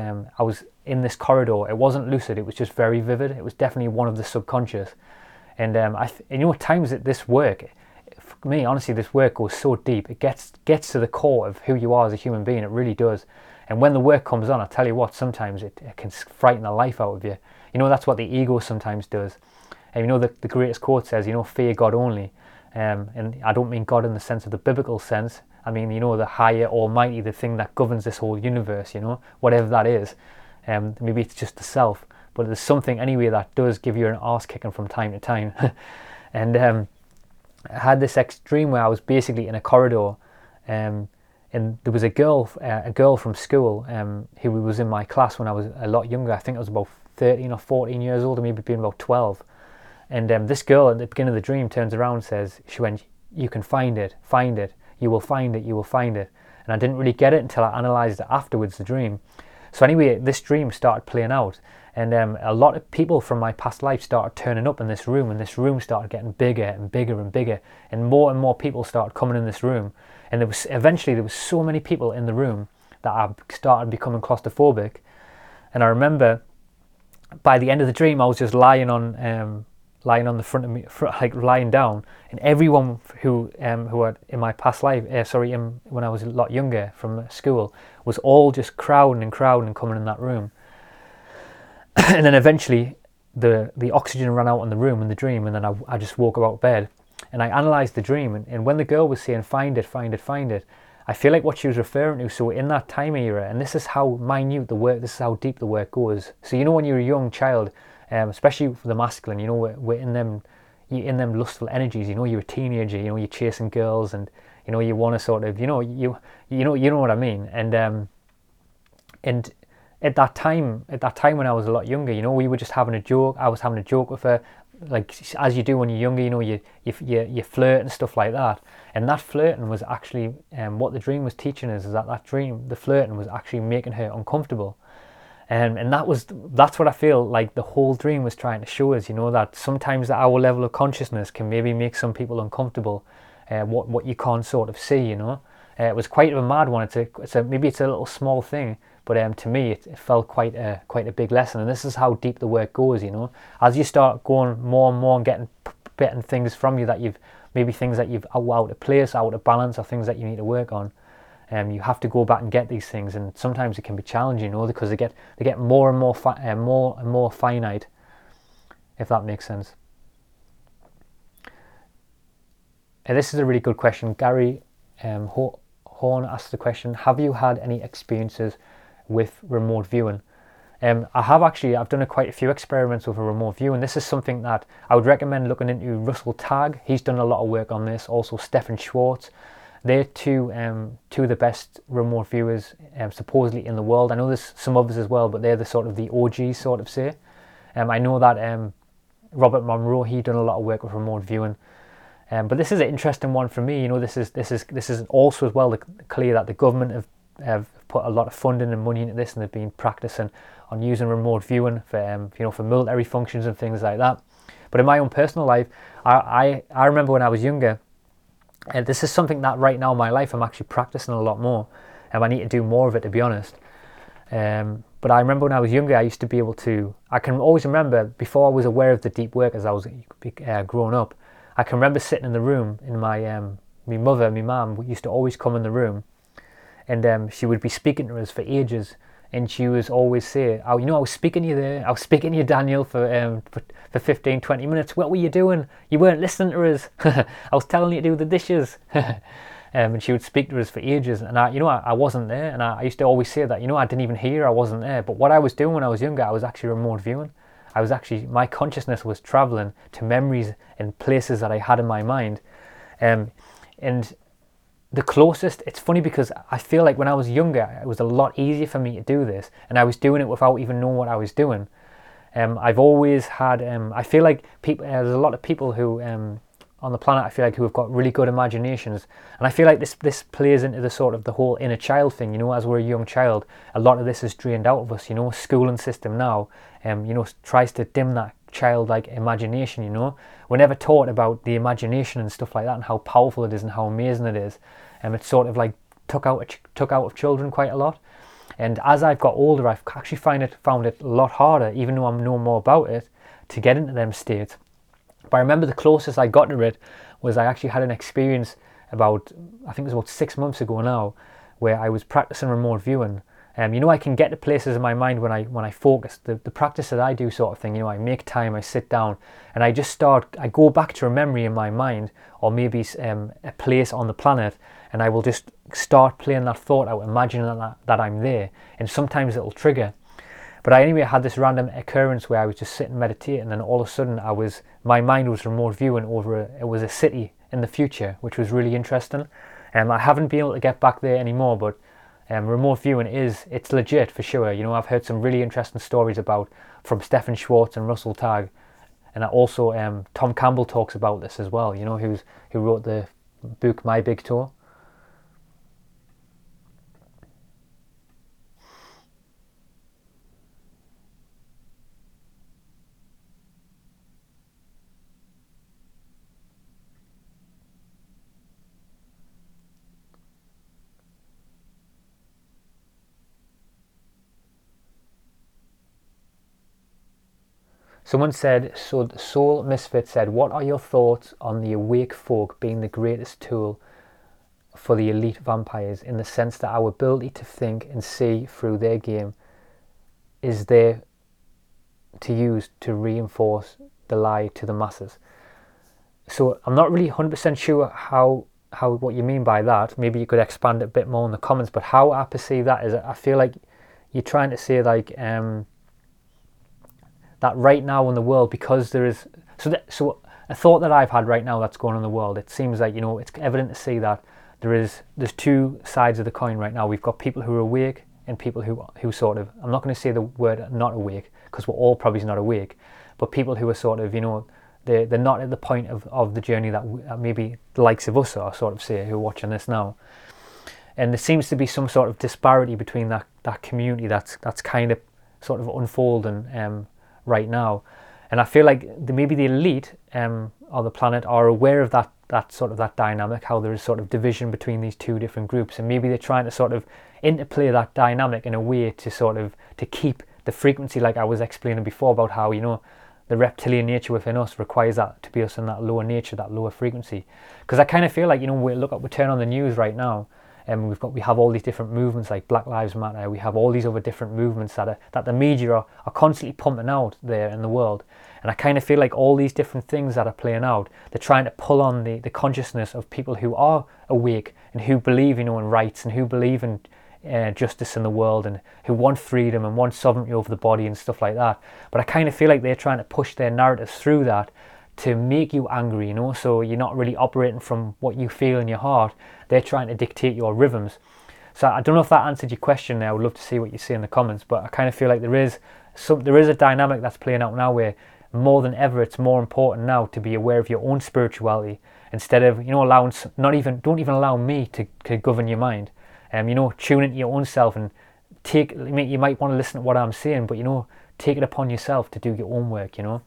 in this corridor. It wasn't lucid. It was just very vivid. It was definitely one of the subconscious. And you know, at times that this work, for me, honestly, this work goes so deep. It gets to the core of who you are as a human being. It really does. And when the work comes on, I tell you what, sometimes it can frighten the life out of you. You know, that's what the ego sometimes does. And you know, the greatest quote says, you know, fear God only. And I don't mean God in the sense of the biblical sense. I mean, you know, the higher almighty, the thing that governs this whole universe, you know, whatever that is. Maybe it's just the self. But there's something anyway that does give you an arse kicking from time to time. And I had this dream where I was basically in a corridor, and there was a girl from school who was in my class when I was a lot younger. I think I was about 13 or 14 years old, or maybe being about 12. And this girl at the beginning of the dream turns around and says, she went, "You can find it, you will find it, you will find it." And I didn't really get it until I analysed it afterwards, the dream. So anyway, this dream started playing out. And a lot of people from my past life started turning up in this room, and this room started getting bigger and bigger and bigger, and more people started coming in this room. And eventually there was so many people in the room that I started becoming claustrophobic. And I remember by the end of the dream, I was just lying on the front of me, like lying down. And everyone who had in my past life, when I was a lot younger from school, was all just crowding and coming in that room. And then eventually the oxygen ran out in the room in the dream, and then I just woke up out of bed and I analysed the dream. And when the girl was saying, find it, I feel like what she was referring to, so in that time era, and this is how minute the work, this is how deep the work goes. So you know, when you're a young child, especially for the masculine, you know, we're in them lustful energies, you know, you're a teenager, you know, you're chasing girls, and you know, you want to sort of, you know, you know what I mean. And At that time when I was a lot younger, you know, we were just having a joke. I was having a joke with her, like as you do when you're younger, you know, you flirt and stuff like that. And that flirting was actually, what the dream was teaching us is that dream, the flirting was actually making her uncomfortable. And that's what I feel like the whole dream was trying to show us, you know, that sometimes our level of consciousness can maybe make some people uncomfortable, what you can't sort of see, you know. It was quite a mad one. Maybe it's a little small thing, but to me, it felt quite a big lesson. And this is how deep the work goes, you know. As you start going more and more and getting things from you that you've out of place, out of balance, or things that you need to work on, you have to go back and get these things. And sometimes it can be challenging, you know, because they get more and more more and more finite, if that makes sense. And this is a really good question, Gary Horn asked the question: have you had any experiences with remote viewing? I have actually. I've done quite a few experiments with a remote view, and this is something that I would recommend looking into. Russell Targ, he's done a lot of work on this. Also Stefan Schwartz, they're two of the best remote viewers supposedly in the world. I know there's some others as well, but they're the sort of the OGs, sort of say. I know that Robert Monroe, he done a lot of work with remote viewing. But this is an interesting one for me. You know, this is also as well clear that the government have put a lot of funding and money into this, and they've been practicing on using remote viewing for you know, for military functions and things like that. But in my own personal life, I remember when I was younger, And this is something that right now in my life I'm actually practicing a lot more, and I need to do more of it, to be honest. But I remember when I was younger, I used to be able to, I can always remember, before I was aware of the deep work as I was growing up, I can remember sitting in the room in my, my mother, my mum used to always come in the room, and she would be speaking to us for ages, and she was always saying, oh, you know, I was speaking to you there, I was speaking to you, Daniel, for 15, 20 minutes, what were you doing? You weren't listening to us, I was telling you to do the dishes. And she would speak to us for ages, and I wasn't there, and I used to always say that, you know, I didn't even hear, I wasn't there. But what I was doing when I was younger, I was actually remote viewing. I was actually, my consciousness was traveling to memories and places that I had in my mind. And the closest, it's funny because I feel like when I was younger, it was a lot easier for me to do this, and I was doing it without even knowing what I was doing. I've always had, I feel like people, there's a lot of people who, on the planet, I feel like, who have got really good imaginations, and I feel like this plays into the sort of the whole inner child thing. You know, as we're a young child, a lot of this is drained out of us. You know, schooling system now, you know, tries to dim that childlike imagination. You know, we're never taught about the imagination and stuff like that, and how powerful it is and how amazing it is. And it's sort of like took out of children quite a lot. And as I've got older, I've actually found it a lot harder, even though I know more about it, to get into them states. But I remember the closest I got to it was I actually had an experience about, I think it was about 6 months ago now, where I was practicing remote viewing. You know, I can get to places in my mind when I focus, the practice that I do sort of thing, you know, I make time, I sit down, and I just start, I go back to a memory in my mind, or maybe a place on the planet, and I will just start playing that thought out, imagining that I'm there, and sometimes it'll trigger. But anyway, I had this random occurrence where I was just sitting meditating, and all of a sudden my mind was remote viewing over, it was a city in the future, which was really interesting. I haven't been able to get back there anymore, but remote viewing it's legit for sure. You know, I've heard some really interesting stories from Stefan Schwartz and Russell Targ, and also Tom Campbell talks about this as well, you know, who wrote the book My Big Tour. Someone said, so the Soul Misfit said, what are your thoughts on the awake folk being the greatest tool for the elite vampires, in the sense that our ability to think and see through their game is there to use to reinforce the lie to the masses? So I'm not really 100% sure how what you mean by that. Maybe you could expand it a bit more in the comments. But how I perceive that is, I feel like you're trying to say like... that right now in the world, because there is... So a thought that I've had right now that's going on in the world, it seems like, you know, it's evident to see that there's two sides of the coin right now. We've got people who are awake and people who sort of... I'm not going to say the word not awake, because we're all probably not awake, but people who are sort of, you know, they're not at the point of the journey that maybe the likes of us are, sort of, say, who are watching this now. And there seems to be some sort of disparity between that community that's kind of sort of unfolding... right now. And I feel like maybe the elite of the planet are aware of that sort of that dynamic, how there is sort of division between these two different groups, and maybe they're trying to sort of interplay that dynamic in a way to sort of to keep the frequency, like I was explaining before, about how, you know, the reptilian nature within us requires that to be us in that lower nature, that lower frequency. Because I kind of feel like, you know, we turn on the news right now, and we have all these different movements like Black Lives Matter. We have all these other different movements that the media are constantly pumping out there in the world. And I kind of feel like all these different things that are playing out, they're trying to pull on the consciousness of people who are awake and who believe, you know, in rights, and who believe in justice in the world, and who want freedom and want sovereignty over the body and stuff like that. But I kind of feel like they're trying to push their narratives through that to make you angry, you know, so you're not really operating from what you feel in your heart. They're trying to dictate your rhythms. So I don't know if that answered your question there. I would love to see what you see in the comments, but I kind of feel like there is a dynamic that's playing out now where more than ever it's more important now to be aware of your own spirituality, instead of, you know, don't even allow me to govern your mind. You know, tune into your own self, and you might want to listen to what I'm saying, but, you know, take it upon yourself to do your own work, you know.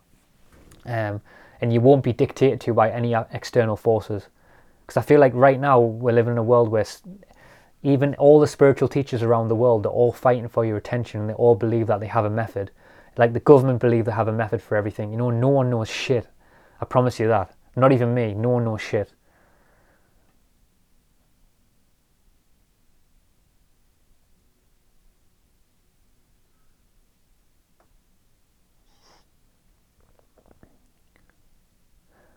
And you won't be dictated to by any external forces. Because I feel like right now we're living in a world where even all the spiritual teachers around the world, they're all fighting for your attention, and they all believe that they have a method. Like the government believe they have a method for everything. You know, no one knows shit. I promise you that. Not even me. No one knows shit.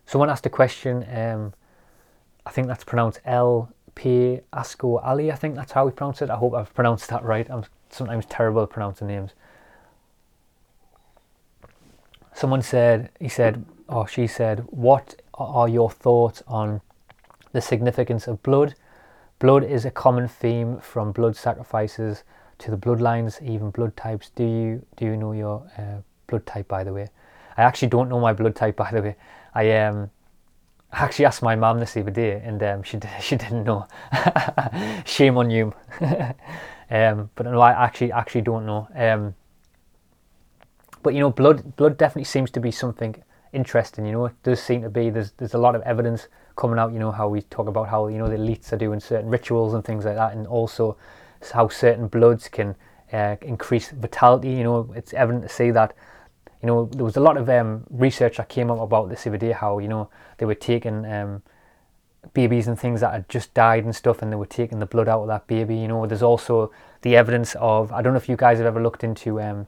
Someone asked a question, I think that's pronounced L.P. Asco Ali, I think that's how we pronounce it. I hope I've pronounced that right. I'm sometimes terrible at pronouncing names. Someone said, she said, what are your thoughts on the significance of blood? Blood is a common theme from blood sacrifices to the bloodlines, even blood types. Do you know your blood type, by the way? I actually don't know my blood type, by the way. I actually asked my mum this the other day, and she didn't know. Shame on you. But no, I actually don't know. But you know, blood definitely seems to be something interesting. You know, it does seem to be. There's a lot of evidence coming out. You know how we talk about how, you know, the elites are doing certain rituals and things like that, and also how certain bloods can increase vitality. You know, it's evident to see that. You know, there was a lot of research that came out about this other day, how, you know, they were taking babies and things that had just died and stuff, and they were taking the blood out of that baby. You know, there's also the evidence of, I don't know if you guys have ever looked into, I'm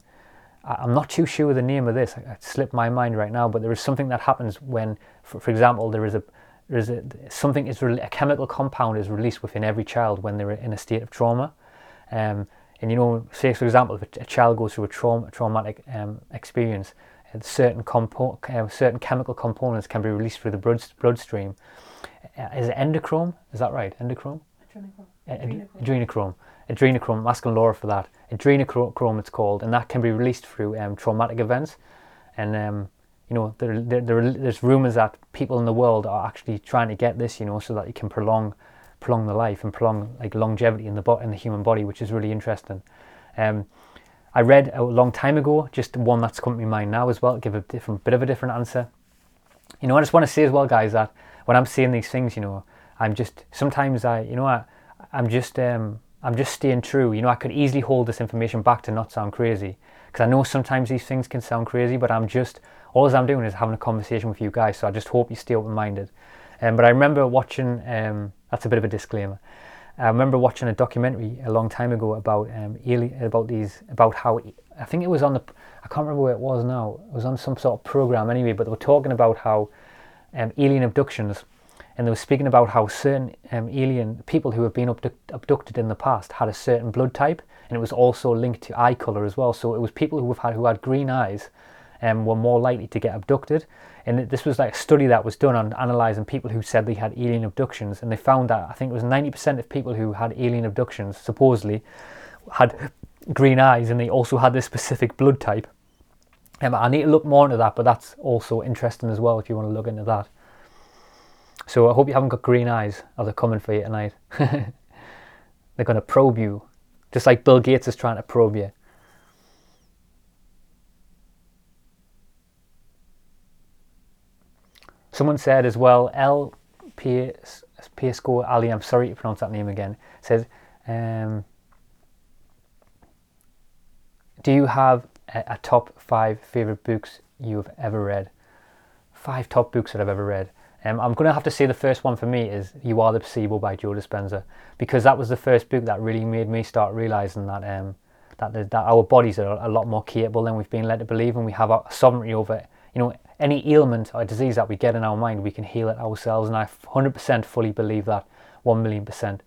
not too sure the name of this, it slipped my mind right now, but there is something that happens when, for example, a chemical compound is released within every child when they're in a state of trauma. And you know, say for example, if a child goes through a traumatic experience, certain chemical components can be released through the bloodstream. Is it endochrome? Is that right? Endochrome? Adrenochrome. Adrenochrome. I'm asking Laura for that. Adrenochrome, it's called, and that can be released through traumatic events. And you know, there's rumours that people in the world are actually trying to get this, you know, so that you can prolong the life and prolong, like, longevity in the human body, which is really interesting. I read a long time ago, just one that's come to my mind now as well, give a different answer. You know, I just want to say as well, guys, that when I'm saying these things, you know, I'm just staying true. You know, I could easily hold this information back to not sound crazy, because I know sometimes these things can sound crazy, but all I'm doing is having a conversation with you guys. So I just hope you stay open-minded. But I remember watching, that's a bit of a disclaimer. I remember watching a documentary a long time ago about how I think it was on I can't remember where it was now. It was on some sort of program anyway, but they were talking about how alien abductions, and they were speaking about how certain alien people who have been abducted in the past had a certain blood type, and it was also linked to eye color as well. So it was people who had green eyes were more likely to get abducted. And this was like a study that was done on analysing people who said they had alien abductions, and they found that I think it was 90% of people who had alien abductions supposedly had green eyes, and they also had this specific blood type. I need to look more into that, but that's also interesting as well if you want to look into that. So I hope you haven't got green eyes as they're coming for you tonight. They're going to probe you, just like Bill Gates is trying to probe you. Someone said as well, L. Pesco Ali, I'm sorry to pronounce that name again, says, do you have a top 5 favourite books you've ever read? 5 top books that I've ever read. I'm going to have to say the first one for me is You Are the Placebo by Joe Dispenza, because that was the first book that really made me start realising that our bodies are a lot more capable than we've been led to believe, and we have our sovereignty over, you know, any ailment or disease that we get in our mind, we can heal it ourselves, and I 100% fully believe that, 1,000,000%.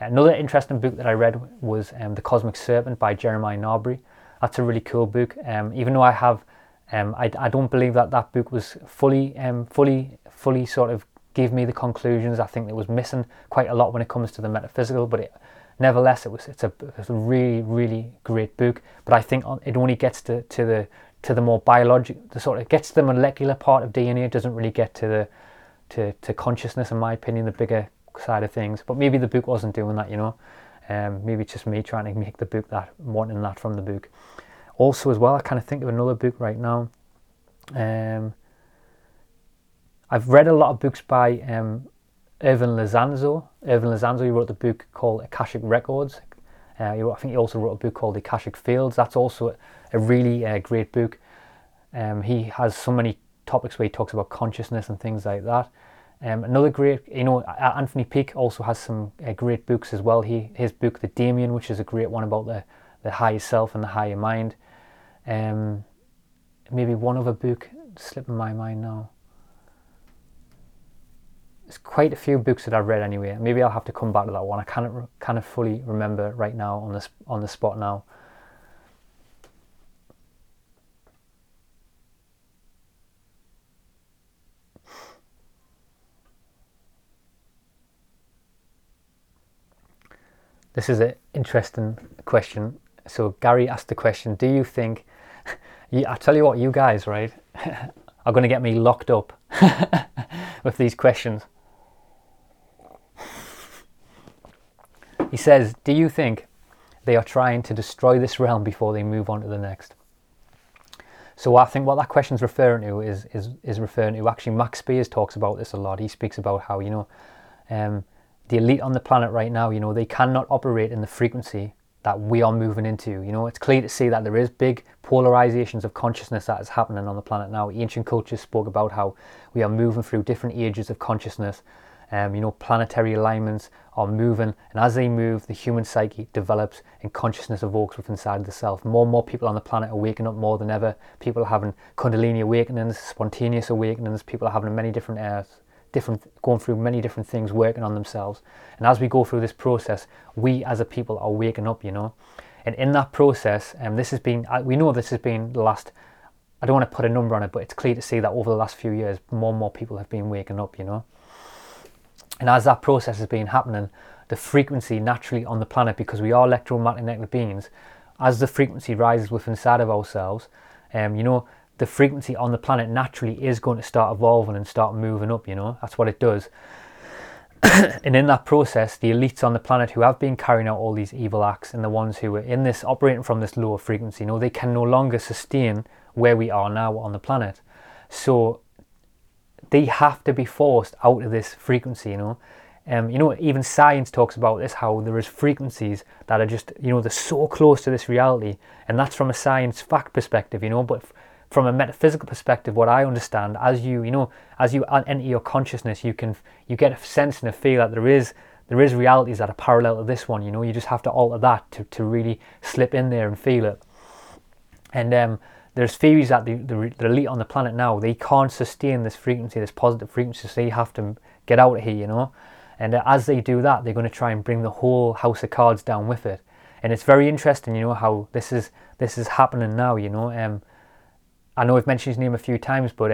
Another interesting book that I read was The Cosmic Serpent by Jeremy Narby. That's a really cool book. Even though I have, I don't believe that book was fully sort of gave me the conclusions. I think it was missing quite a lot when it comes to the metaphysical, but nevertheless, it's a really, really great book. But I think it only gets to the more biological, the sort of gets to the molecular part of DNA. It doesn't really get to consciousness, in my opinion, the bigger side of things. But maybe the book wasn't doing that, you know. Maybe it's just me trying to make the book that, wanting that from the book. Also as well, I kind of think of another book right now. I've read a lot of books by Ivan Lozanzo. Ivan Lozanzo, he wrote the book called Akashic Records. I think he also wrote a book called Akashic Fields. That's also a really great book. He has so many topics where he talks about consciousness and things like that. Another great, Anthony Peake also has some great books as well. His book, The Damien, which is a great one about the higher self and the higher mind. Maybe one other book slipping my mind now. There's quite a few books that I've read anyway. Maybe I'll have to come back to that one. I can't fully remember right now on the spot now. This is an interesting question. So Gary asked the question, do you think, I tell you what, you guys, right, are going to get me locked up with these questions. He says, do you think they are trying to destroy this realm before they move on to the next? So I think what that question's referring to is referring to, actually Max Spiers talks about this a lot. He speaks about how, the elite on the planet right now, they cannot operate in the frequency that we are moving into. It's clear to see that there is big polarizations of consciousness that is happening on the planet now. Ancient cultures spoke about how we are moving through different ages of consciousness. Planetary alignments are moving, and as they move, the human psyche develops and consciousness evokes within inside the self. More and more people on the planet are waking up more than ever. People are having Kundalini awakenings, spontaneous awakenings. People are having many different going through many different things, working on themselves. And as we go through this process, we as a people are waking up, and in that process, we know this has been the last, I don't want to put a number on it, but it's clear to see that over the last few years more and more people have been waking up, and as that process has been happening, the frequency naturally on the planet, because we are electromagnetic beings, as the frequency rises within inside of ourselves, the frequency on the planet naturally is going to start evolving and start moving up, that's what it does. And in that process, the elites on the planet who have been carrying out all these evil acts, and the ones who are in this, operating from this lower frequency, they can no longer sustain where we are now on the planet. So they have to be forced out of this frequency, even science talks about this, how there is frequencies that are just, they're so close to this reality, and that's from a science fact perspective, but from a metaphysical perspective, what I understand, as you enter your consciousness, you get a sense and a feel that there is realities that are parallel to this one. You just have to alter that to really slip in there and feel it. And there's theories that the elite on the planet now, they can't sustain this frequency, this positive frequency, so they have to get out of here. And as they do that, they're going to try and bring the whole house of cards down with it. And it's very interesting, how this is happening now. I know I've mentioned his name a few times, but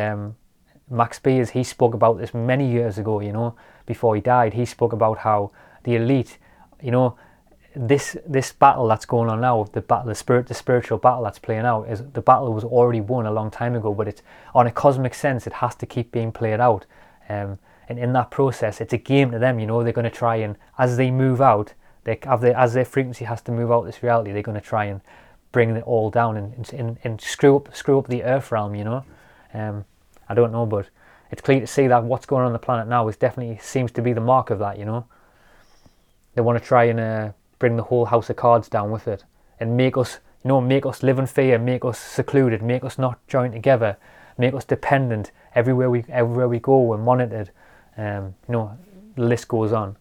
Max Spiers, he spoke about this many years ago, before he died. He spoke about how the elite, this battle that's going on now, the spiritual battle that's playing out, is the battle was already won a long time ago, but it's on a cosmic sense, it has to keep being played out. And in that process, it's a game to them, they're going to try and, as they move out, as their frequency has to move out this reality, they're going to try and bring it all down and screw up the earth realm, I don't know, but it's clear to see that what's going on the planet now is definitely seems to be the mark of that, They want to try and bring the whole house of cards down with it, and make us live in fear, make us secluded, make us not joined together, make us dependent. Everywhere we go, we're monitored. The list goes on.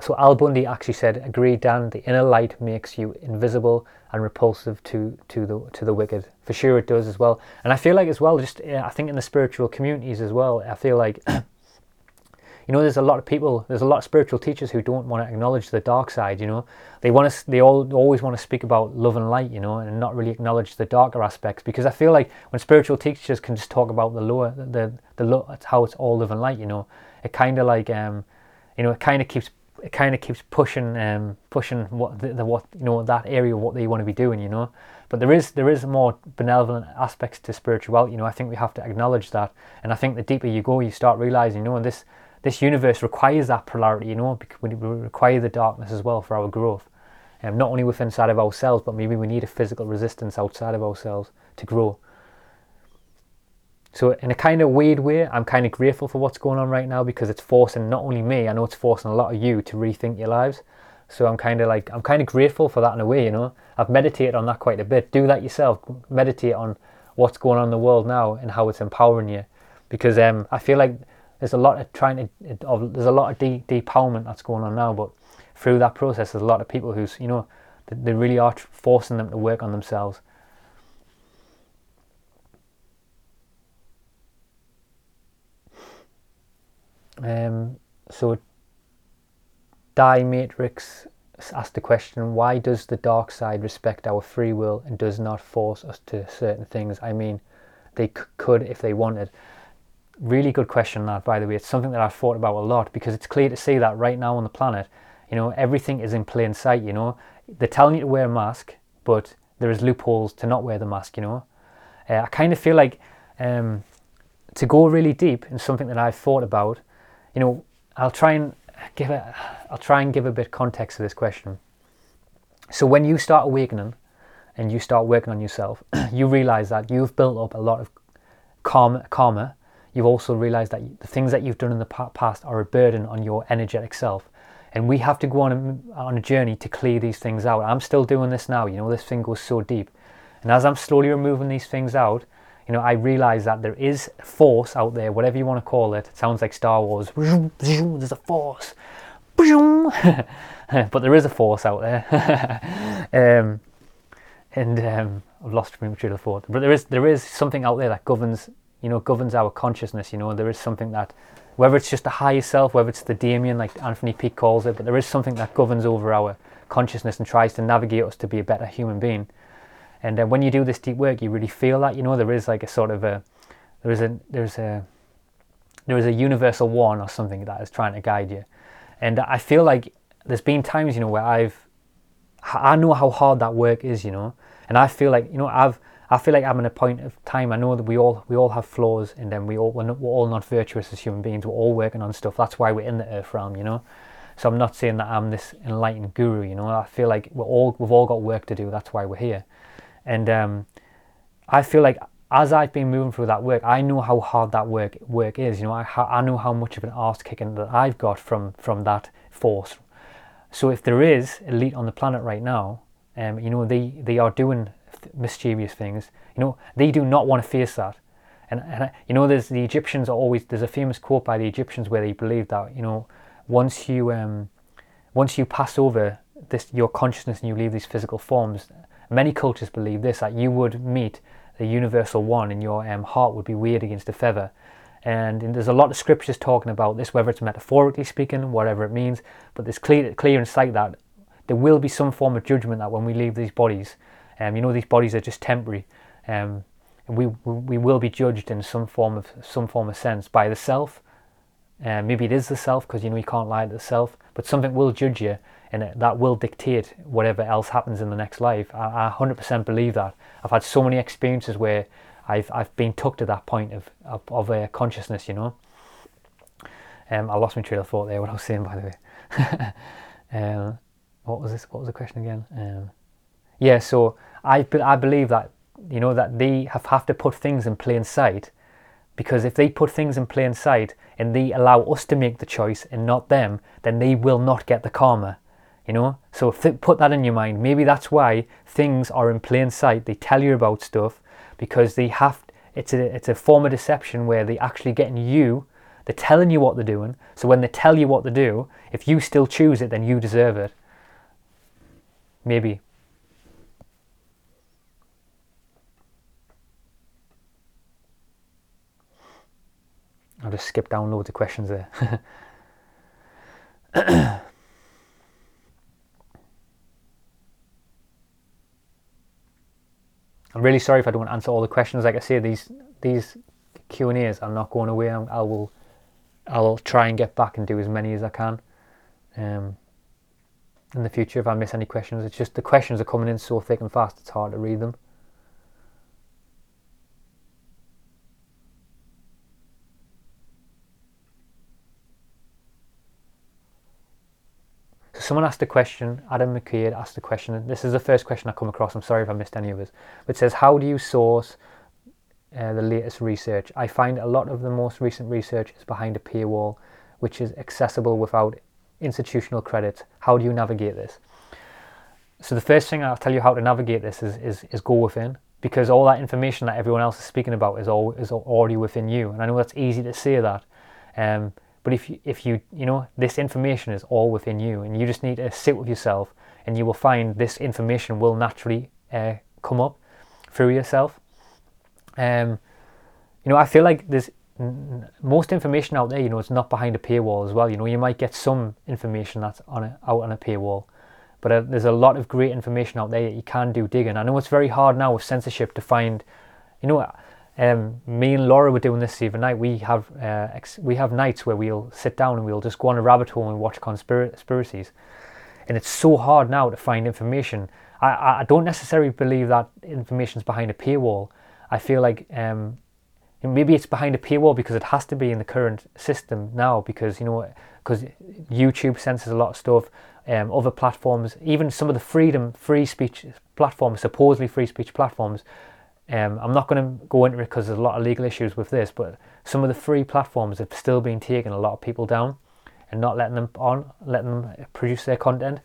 So Al Bundy actually said, agree, Dan, the inner light makes you invisible and repulsive to the wicked. For sure it does as well. And I feel like as well, I think in the spiritual communities as well, I feel like, there's a lot of people, there's a lot of spiritual teachers who don't want to acknowledge the dark side, They always want to speak about love and light, and not really acknowledge the darker aspects, because I feel like when spiritual teachers can just talk about the lower, how it's all love and light, it kind of like, it kind of keeps pushing that area of what they want to be doing, But there is more benevolent aspects to spirituality, I think we have to acknowledge that. And I think the deeper you go, you start realizing, and this this universe requires that polarity, you know, because we require the darkness as well for our growth. Not only within inside of ourselves, but maybe we need a physical resistance outside of ourselves to grow. So in a kind of weird way, I'm kind of grateful for what's going on right now, because it's forcing not only me, I know it's forcing a lot of you to rethink your lives. So I'm kind of like, I'm kind of grateful for that in a way, you know. I've meditated on that quite a bit. Do that yourself. Meditate on what's going on in the world now and how it's empowering you. Because I feel like there's a lot of depowerment that's going on now, but through that process, there's a lot of people who's, you know, they really are forcing them to work on themselves. So Di Matrix asked the question, why does the dark side respect our free will and does not force us to certain things? I mean, they could if they wanted. Really good question that, by the way. It's something that I've thought about a lot, because it's clear to see that right now on the planet, you know, everything is in plain sight, you know. They're telling you to wear a mask, but there is loopholes to not wear the mask, you know. I kind of feel like, to go really deep in something that I've thought about, you know, I'll try and give a bit of context to this question. So when you start awakening and you start working on yourself, you realize that you've built up a lot of karma. You've also realized that the things that you've done in the past are a burden on your energetic self. And we have to go on a journey to clear these things out. I'm still doing this now, you know, this thing goes so deep. And as I'm slowly removing these things out, you know, I realize that there is a force out there, whatever you want to call it. It sounds like Star Wars. There's a force. But there is a force out there. I've lost pretty much of the thought. But there is something out there that governs, you know, governs our consciousness, you know. There is something that, whether it's just the higher self, whether it's the Damien, like Anthony Peake calls it, but there is something that governs over our consciousness and tries to navigate us to be a better human being. And when you do this deep work, you really feel that, you know, there is like a sort of there is a universal one or something that is trying to guide you. And I feel like there's been times, you know, where I know how hard that work is, you know, and I feel like, you know, I feel like I'm in a point of time. I know that we all have flaws, and then we're all not virtuous as human beings. We're all working on stuff. That's why we're in the earth realm, you know. So I'm not saying that I'm this enlightened guru, you know. I feel like we've all got work to do. That's why we're here. And I feel like as I've been moving through that work, I know how hard that work is. You know, I know how much of an arse kicking that I've got from that force. So if there is elite on the planet right now, you know, they are doing mischievous things. You know, they do not want to face that. And you know, there's the Egyptians are always, there's a famous quote by the Egyptians where they believe that, you know, once you pass over this, your consciousness, and you leave these physical forms. Many cultures believe this, that you would meet the universal one and your heart would be weighed against a feather. And there's a lot of scriptures talking about this, whether it's metaphorically speaking, whatever it means, but there's clear insight that there will be some form of judgment that when we leave these bodies, you know, these bodies are just temporary, and we will be judged in some form of sense by the self. Maybe it is the self, because, you know, you can't lie to the self, but something will judge you. And that will dictate whatever else happens in the next life. I 100% believe that. I've had so many experiences where I've been took to that point of consciousness, you know. I lost my trail of thought there, what I was saying, by the way. What was the question again? Yeah, so I believe that, you know, that they have to put things in plain sight, because if they put things in plain sight and they allow us to make the choice and not them, then they will not get the karma. You know, so put that in your mind. Maybe that's why things are in plain sight. They tell you about stuff because they have. It's a form of deception where they're actually getting you. They're telling you what they're doing. So when they tell you what to do, if you still choose it, then you deserve it. Maybe. I'll just skip down loads of questions there. I'm really sorry if I don't answer all the questions. Like I say, these Q&As are not going away. I'll try and get back and do as many as I can in the future if I miss any questions. It's just the questions are coming in so thick and fast, it's hard to read them. someone asked a question, Adam McCaid asked a question, and this is the first question I come across, I'm sorry if I missed any of it, but it says, how do you source the latest research? I find a lot of the most recent research is behind a paywall, which is accessible without institutional credit. How do you navigate this? So the first thing I'll tell you how to navigate this is go within, because all that information that everyone else is speaking about is already within you. And I know that's easy to say that, but if you know this information is all within you, and you just need to sit with yourself, and you will find this information will naturally come up through yourself. You know, I feel like there's most information out there. You know, it's not behind a paywall as well. You know, you might get some information that's out on a paywall, but there's a lot of great information out there that you can do digging. I know it's very hard now with censorship to find. You know, me and Laura were doing this the other night. We have nights where we'll sit down and we'll just go on a rabbit hole and watch conspiracies, and it's so hard now to find information. I don't necessarily believe that information's behind a paywall. I feel like maybe it's behind a paywall because it has to be in the current system now, because you know, because YouTube censors a lot of stuff, other platforms, even some of the free speech platforms, supposedly free speech platforms. I'm not going to go into it because there's a lot of legal issues with this, but some of the free platforms have still been taking a lot of people down and not letting them produce their content.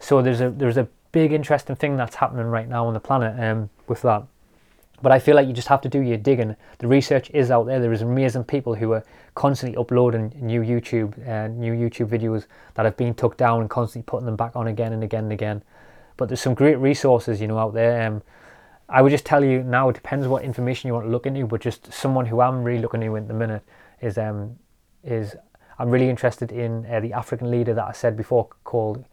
So there's a big interesting thing that's happening right now on the planet with that. But I feel like you just have to do your digging. The research is out there. There is amazing people who are constantly uploading new YouTube videos that have been took down and constantly putting them back on again and again and again. But there's some great resources, you know, out there. I would just tell you now, it depends what information you want to look into, but just someone who I'm really looking into at the minute is I'm really interested in the African leader that I said before called,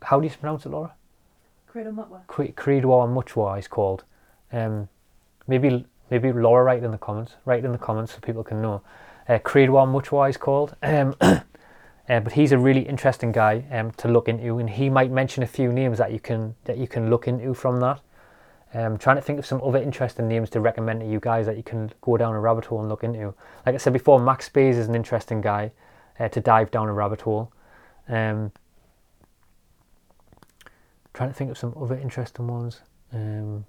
how do you pronounce it, Laura? Credo Mutwa. Credo Mutwa is called. Maybe Laura, write in the comments so people can know. Credo Mutwa is called. But he's a really interesting guy to look into, and he might mention a few names that you can look into from that. I'm trying to think of some other interesting names to recommend to you guys that you can go down a rabbit hole and look into. Like I said before, Max Spiers is an interesting guy to dive down a rabbit hole. Trying to think of some other interesting ones. You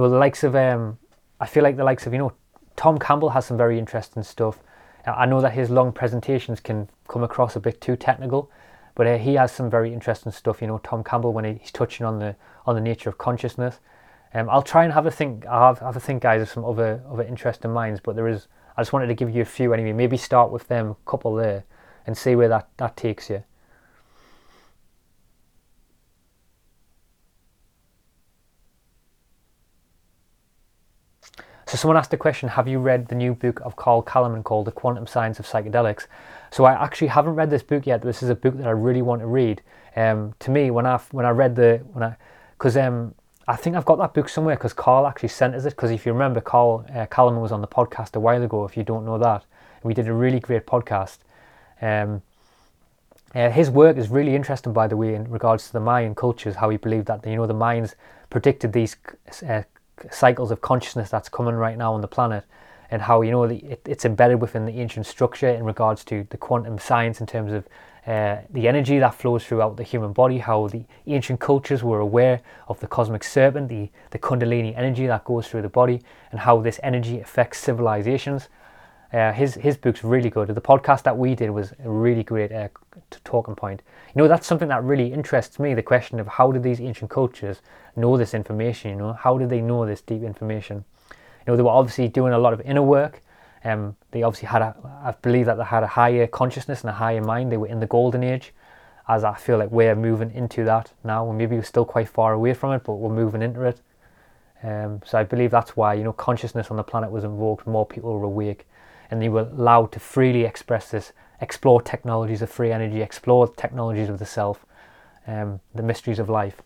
know, the likes of I feel like the likes of, you know, Tom Campbell has some very interesting stuff. I know that his long presentations can come across a bit too technical, but he has some very interesting stuff, you know, Tom Campbell, when he's touching on the nature of consciousness. I'll try and have a think, guys, of some other interesting minds, but I just wanted to give you a few anyway. Maybe start with them, a couple there, and see where that takes you. So someone asked the question, have you read the new book of Carl Calleman called The Quantum Science of Psychedelics? So I actually haven't read this book yet, but this is a book that I really want to read. To me, when I read, because I think I've got that book somewhere, because Carl actually sent us it, because if you remember, Carl Calleman was on the podcast a while ago, if you don't know that. We did a really great podcast. His work is really interesting, by the way, in regards to the Mayan cultures, how he believed that, you know, the Mayans predicted these cycles of consciousness that's coming right now on the planet, and how, you know, it's embedded within the ancient structure in regards to the quantum science, in terms of the energy that flows throughout the human body, how the ancient cultures were aware of the cosmic serpent, the Kundalini energy that goes through the body, and how this energy affects civilizations. His book's really good. The podcast that we did was a really great talking point. You know, that's something that really interests me, the question of how did these ancient cultures know this information, you know? How did they know this deep information? You know, they were obviously doing a lot of inner work. They obviously I believe that they had a higher consciousness and a higher mind. They were in the golden age, as I feel like we're moving into that now. Maybe we're still quite far away from it, but we're moving into it. So I believe that's why, you know, consciousness on the planet was invoked, more people were awake, and they were allowed to freely express this, explore technologies of free energy, explore technologies of the self, the mysteries of life.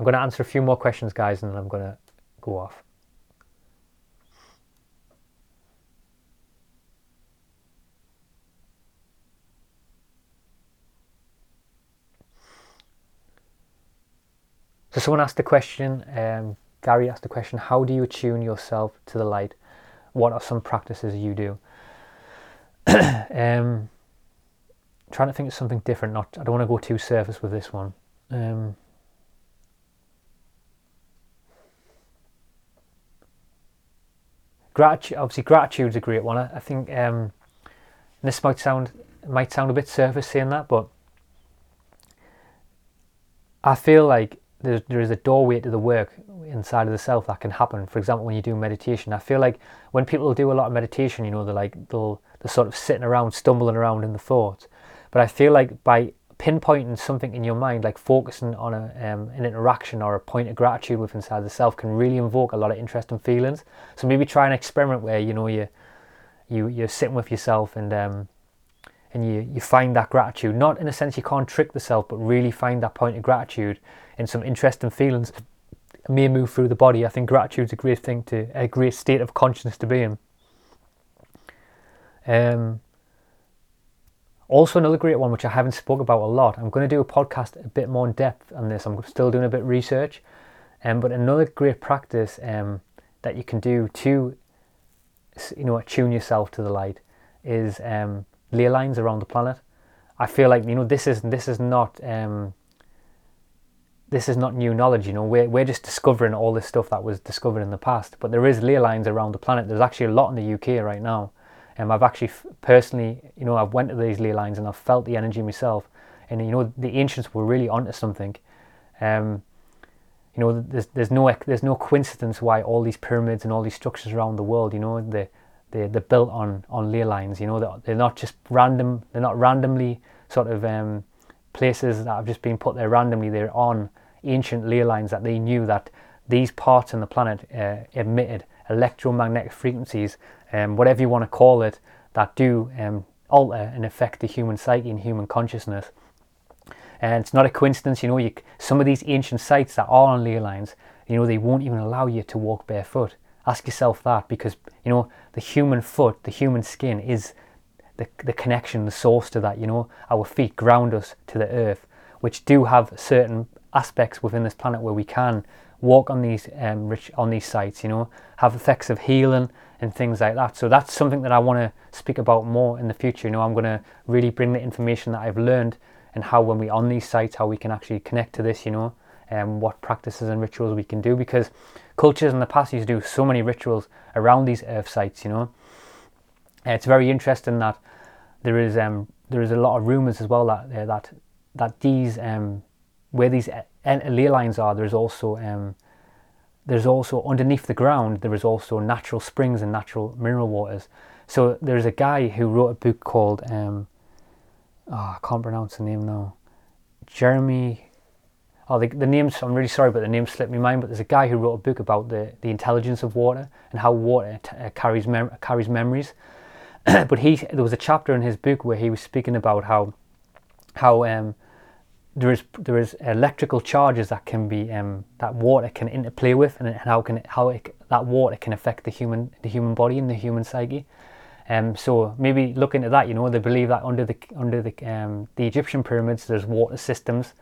I'm going to answer a few more questions, guys, and then I'm going to go off. So someone asked the question, Gary asked the question, how do you attune yourself to the light? What are some practices you do? trying to think of something different. I don't want to go too surface with this one. Gratitude, obviously, gratitude's a great one. I think this might sound a bit surface saying that, but I feel like there is a doorway to the work inside of the self that can happen. For example, when you do meditation, I feel like when people do a lot of meditation, you know, they're sort of sitting around, stumbling around in the thoughts. But I feel like by pinpointing something in your mind, like focusing on an interaction or a point of gratitude with inside the self, can really invoke a lot of interesting feelings. So maybe try an experiment where, you know, you're sitting with yourself and you find that gratitude. Not in a sense you can't trick the self, but really find that point of gratitude and some interesting feelings may move through the body. I think gratitude's a great state of consciousness to be in. Also another great one, which I haven't spoke about a lot, I'm going to do a podcast a bit more in depth on this. I'm still doing a bit of research, but another great practice that you can do to, you know, attune yourself to the light is ley lines around the planet. I feel like, you know, this is not new knowledge, you know, we're just discovering all this stuff that was discovered in the past, but there is ley lines around the planet. There's actually a lot in the UK right now, and I've actually personally, you know, I've went to these ley lines and I've felt the energy myself, and, you know, the ancients were really onto something. You know, there's no coincidence why all these pyramids and all these structures around the world, you know, they're built on ley lines. You know, they're not randomly sort of places that have just been put there randomly. They're on ancient ley lines that they knew that these parts in the planet emitted electromagnetic frequencies, whatever you want to call it, that do alter and affect the human psyche and human consciousness. And it's not a coincidence, you know, some of these ancient sites that are on ley lines, you know, they won't even allow you to walk barefoot. Ask yourself that, because, you know, the human foot, the human skin is the connection, the source to that, you know. Our feet ground us to the earth, which do have certain aspects within this planet where we can walk on these sites, you know, have effects of healing and things like that. So that's something that I want to speak about more in the future. You know, I'm going to really bring the information that I've learned and how, when we're on these sites, how we can actually connect to this, you know, and what practices and rituals we can do, because cultures in the past used to do so many rituals around these earth sites, you know. And it's very interesting that there is a lot of rumours as well that these where these ley lines are, there's also underneath the ground there is also natural springs and natural mineral waters. So there's a guy who wrote a book called I can't pronounce the name now. Jeremy. Oh, the names, I'm really sorry, but the names slipped my mind. But there's a guy who wrote a book about the intelligence of water and how water carries memories. But there was a chapter in his book where he was speaking about how there is electrical charges that can be that water can interplay with, and how that water can affect the human body and the human psyche. So maybe look into that. You know, they believe that under the Egyptian pyramids there's water systems.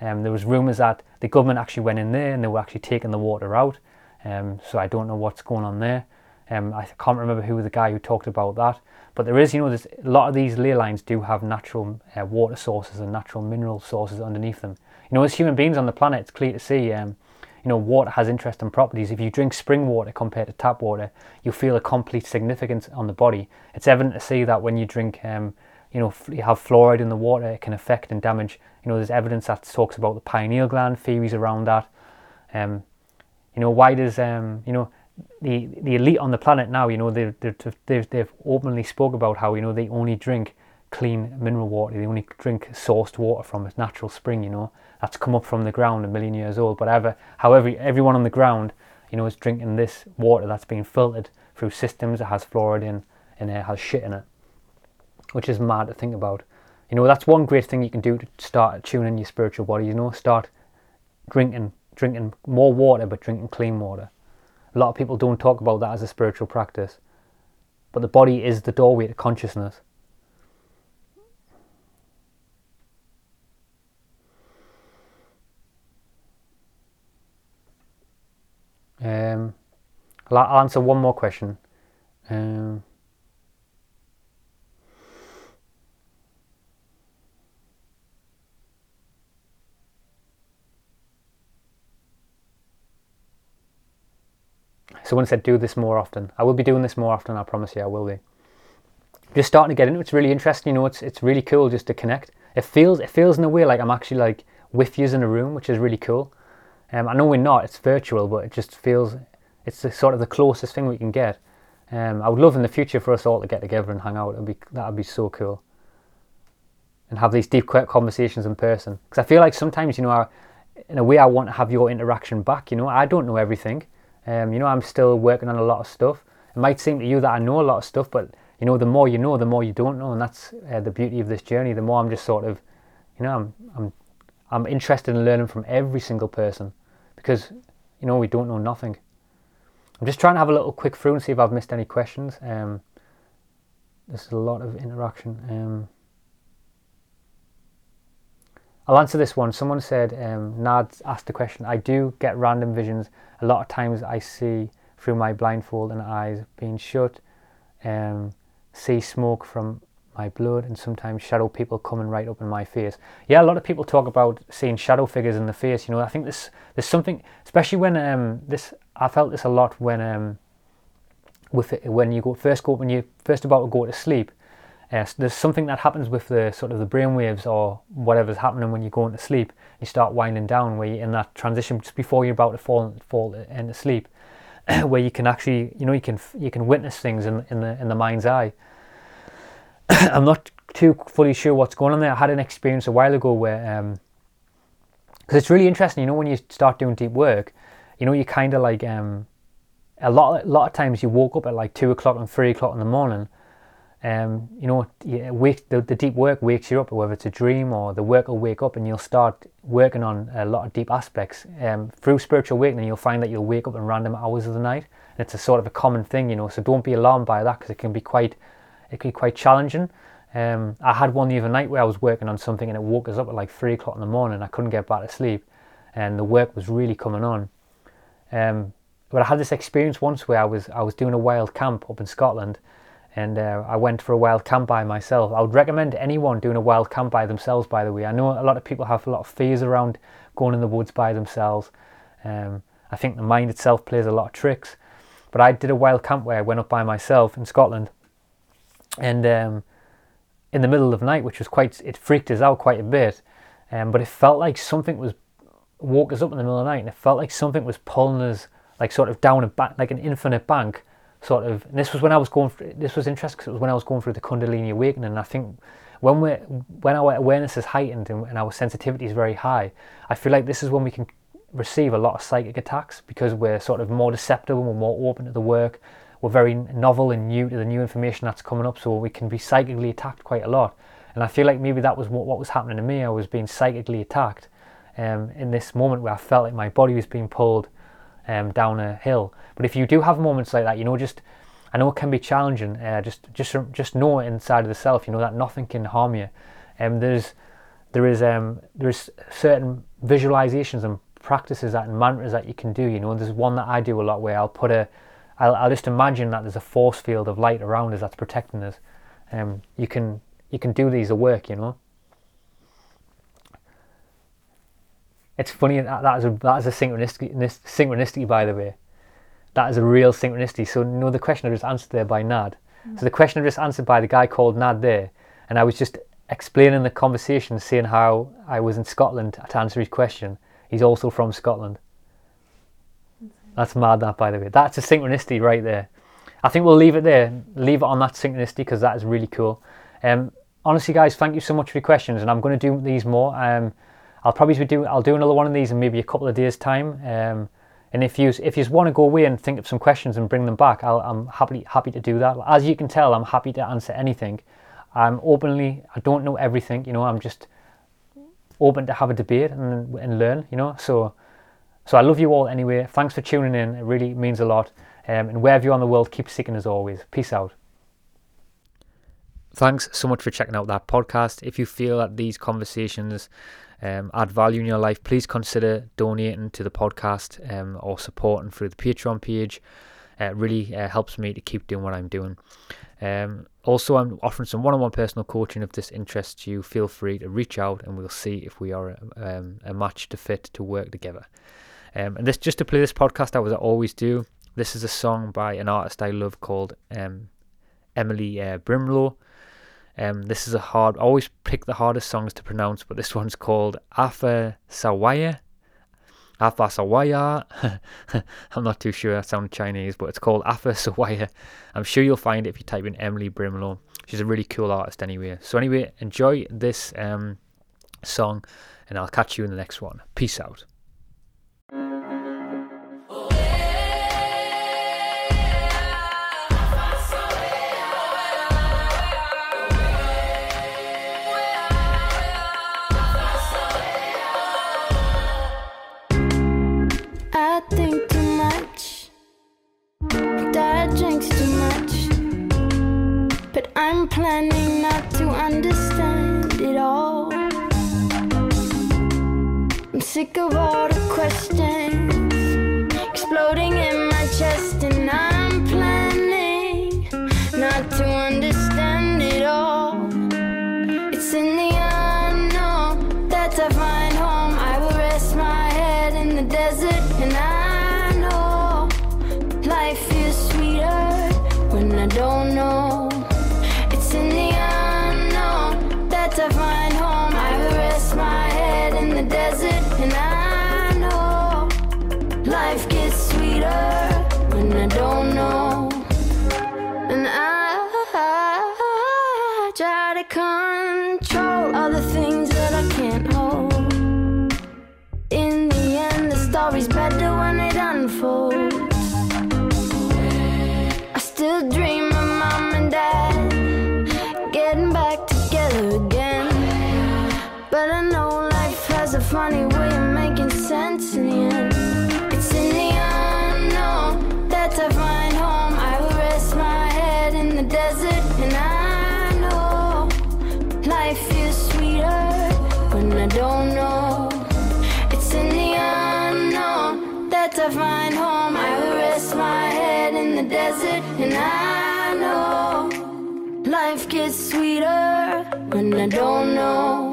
There was rumours that the government actually went in there and they were actually taking the water out. So I don't know what's going on there. I can't remember who was the guy who talked about that. But there is, you know, a lot of these ley lines do have natural water sources and natural mineral sources underneath them. You know, as human beings on the planet, it's clear to see, you know, water has interesting properties. If you drink spring water compared to tap water, you'll feel a complete significance on the body. It's evident to see that when you drink, you know, you have fluoride in the water, it can affect and damage. You know, there's evidence that talks about the pineal gland, theories around that. You know, why does, you know, the elite on the planet now, you know, they've openly spoke about how, you know, they only drink clean mineral water. They only drink sourced water from a natural spring, you know, that's come up from the ground a million years old. But however, everyone on the ground, you know, is drinking this water that's been filtered through systems that has fluoride in and it has shit in it, which is mad to think about. You know, that's one great thing you can do to start tuning your spiritual body, you know, start drinking more water, but drinking clean water. A lot of people don't talk about that as a spiritual practice, but the body is the doorway to consciousness. I'll answer one more question. Someone said, do this more often. I will be doing this more often, I promise you, I will be. Just starting to get into it. It's really interesting, you know, it's really cool just to connect. It feels in a way like I'm actually like with yous in a room, which is really cool. I know we're not, it's virtual, but it just feels, it's sort of the closest thing we can get. I would love in the future for us all to get together and hang out. That'd be so cool. And have these deep conversations in person. Because I feel like sometimes, you know, in a way I want to have your interaction back, you know. I don't know everything. You know, I'm still working on a lot of stuff. It might seem to you that I know a lot of stuff, but, you know, the more you know, the more you don't know. And that's the beauty of this journey. The more I'm just sort of, you know, I'm interested in learning from every single person. Because, you know, we don't know nothing. I'm just trying to have a little quick through and see if I've missed any questions. There's a lot of interaction. I'll answer this one. Someone said, Nad asked the question, I do get random visions. A lot of times I see through my blindfold and eyes being shut, see smoke from my blood, and sometimes shadow people coming right up in my face. Yeah, a lot of people talk about seeing shadow figures in the face. You know, I think there's something, especially when I felt this a lot when you first about to go to sleep. There's something that happens with the sort of the brainwaves or whatever's happening when you're going to sleep. You start winding down, where you're in that transition just before you're about to fall into sleep, where you can actually, you know, you can witness things in the mind's eye. I'm not too fully sure what's going on there. I had an experience a while ago where, because it's really interesting, you know, when you start doing deep work, you know, you kind of like, a lot of times you woke up at like 2 o'clock and 3 o'clock in the morning. You know, the deep work wakes you up, whether it's a dream or the work will wake up, and you'll start working on a lot of deep aspects. Through spiritual awakening, you'll find that you'll wake up in random hours of the night. And it's a sort of a common thing, you know, so don't be alarmed by that, because it can be quite challenging. I had one the other night where I was working on something and it woke us up at like 3 o'clock in the morning. I couldn't get back to sleep and the work was really coming on. But I had this experience once where I was doing a wild camp up in Scotland, and I went for a wild camp by myself. I would recommend anyone doing a wild camp by themselves, by the way. I know a lot of people have a lot of fears around going in the woods by themselves. I think the mind itself plays a lot of tricks. But I did a wild camp where I went up by myself in Scotland. And in the middle of the night, which was it freaked us out quite a bit, but it felt like something woke us up in the middle of the night, and it felt like something was pulling us like sort of down a bank, like an infinite bank, sort of. And this was when I was going through, this was interesting because it was when I was going through the Kundalini awakening, and I think when our awareness is heightened and our sensitivity is very high, I feel like this is when we can receive a lot of psychic attacks, because we're sort of more receptive and we're more open to the work. We're very novel and new to the new information that's coming up, so we can be psychically attacked quite a lot. And I feel like maybe that was what was happening to me. I was being psychically attacked in this moment where I felt like my body was being pulled down a hill. But if you do have moments like that, you know, I know it can be challenging. Just know inside of the self, you know, that nothing can harm you. There is certain visualizations and practices and mantras that you can do. You know, and there's one that I do a lot where I'll just imagine that there's a force field of light around us that's protecting us. You can do these at work, you know. It's funny, that is a synchronicity, by the way. That is a real synchronicity. So, you know, the question I just answered there by Nad. Mm-hmm. So the question I just answered by the guy called Nad there, and I was just explaining the conversation, saying how I was in Scotland to answer his question. He's also from Scotland. That's mad, that, by the way. That's a synchronicity right there. I think we'll leave it there. Leave it on that synchronicity, because that is really cool. Honestly, guys, thank you so much for your questions, and I'm going to do these more. I'll do another one of these in maybe a couple of days' time. And if you want to go away and think of some questions and bring them back, I'm happy to do that. As you can tell, I'm happy to answer anything. I don't know everything. You know, I'm just open to have a debate and learn. You know, So I love you all anyway. Thanks for tuning in. It really means a lot. And wherever you are in the world, keep seeking as always. Peace out. Thanks so much for checking out that podcast. If you feel that these conversations add value in your life, please consider donating to the podcast or supporting through the Patreon page. It really helps me to keep doing what I'm doing. Also, I'm offering some one-on-one personal coaching. If this interests you, feel free to reach out and we'll see if we are a match to fit to work together. And just to play this podcast out, as I always do, This is a song by an artist I love called Emily Brimlow. This is a hard... I always pick the hardest songs to pronounce, but this one's called Afa Sawaya. Afa Sawaya. I'm not too sure. That sounds Chinese, but it's called Afa Sawaya. I'm sure you'll find it if you type in Emily Brimlow. She's a really cool artist anyway. So anyway, enjoy this song, and I'll catch you in the next one. Peace out. I'm planning not to understand it all. I'm sick of all the questions exploding in my chest, and I'm planning not to understand it all. It's in the unknown that I find home. I will rest my head in the desert, and I know life is sweeter when I don't know. To find home, I will rest my head in the desert, and I know life gets sweeter when I don't know. And I try to control all the things that I can't hold. In the end, the story's better when it unfolds. I still dream of mom and dad getting back together again. But I know life has a funny way of making sense in the end. It's in the unknown that I find home. I will rest my head in the desert, and I know life is sweeter when I don't know. It's in the unknown that I find home. I will rest my head in the desert, and I know life gets sweeter when I don't know.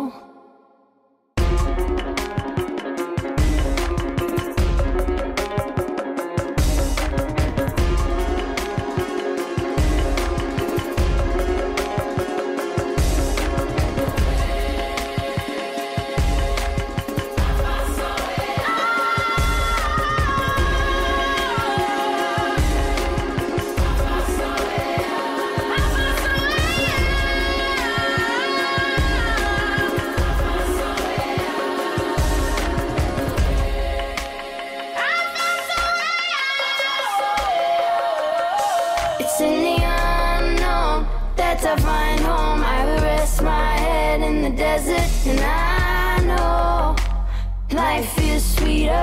Desert, and I know life is sweeter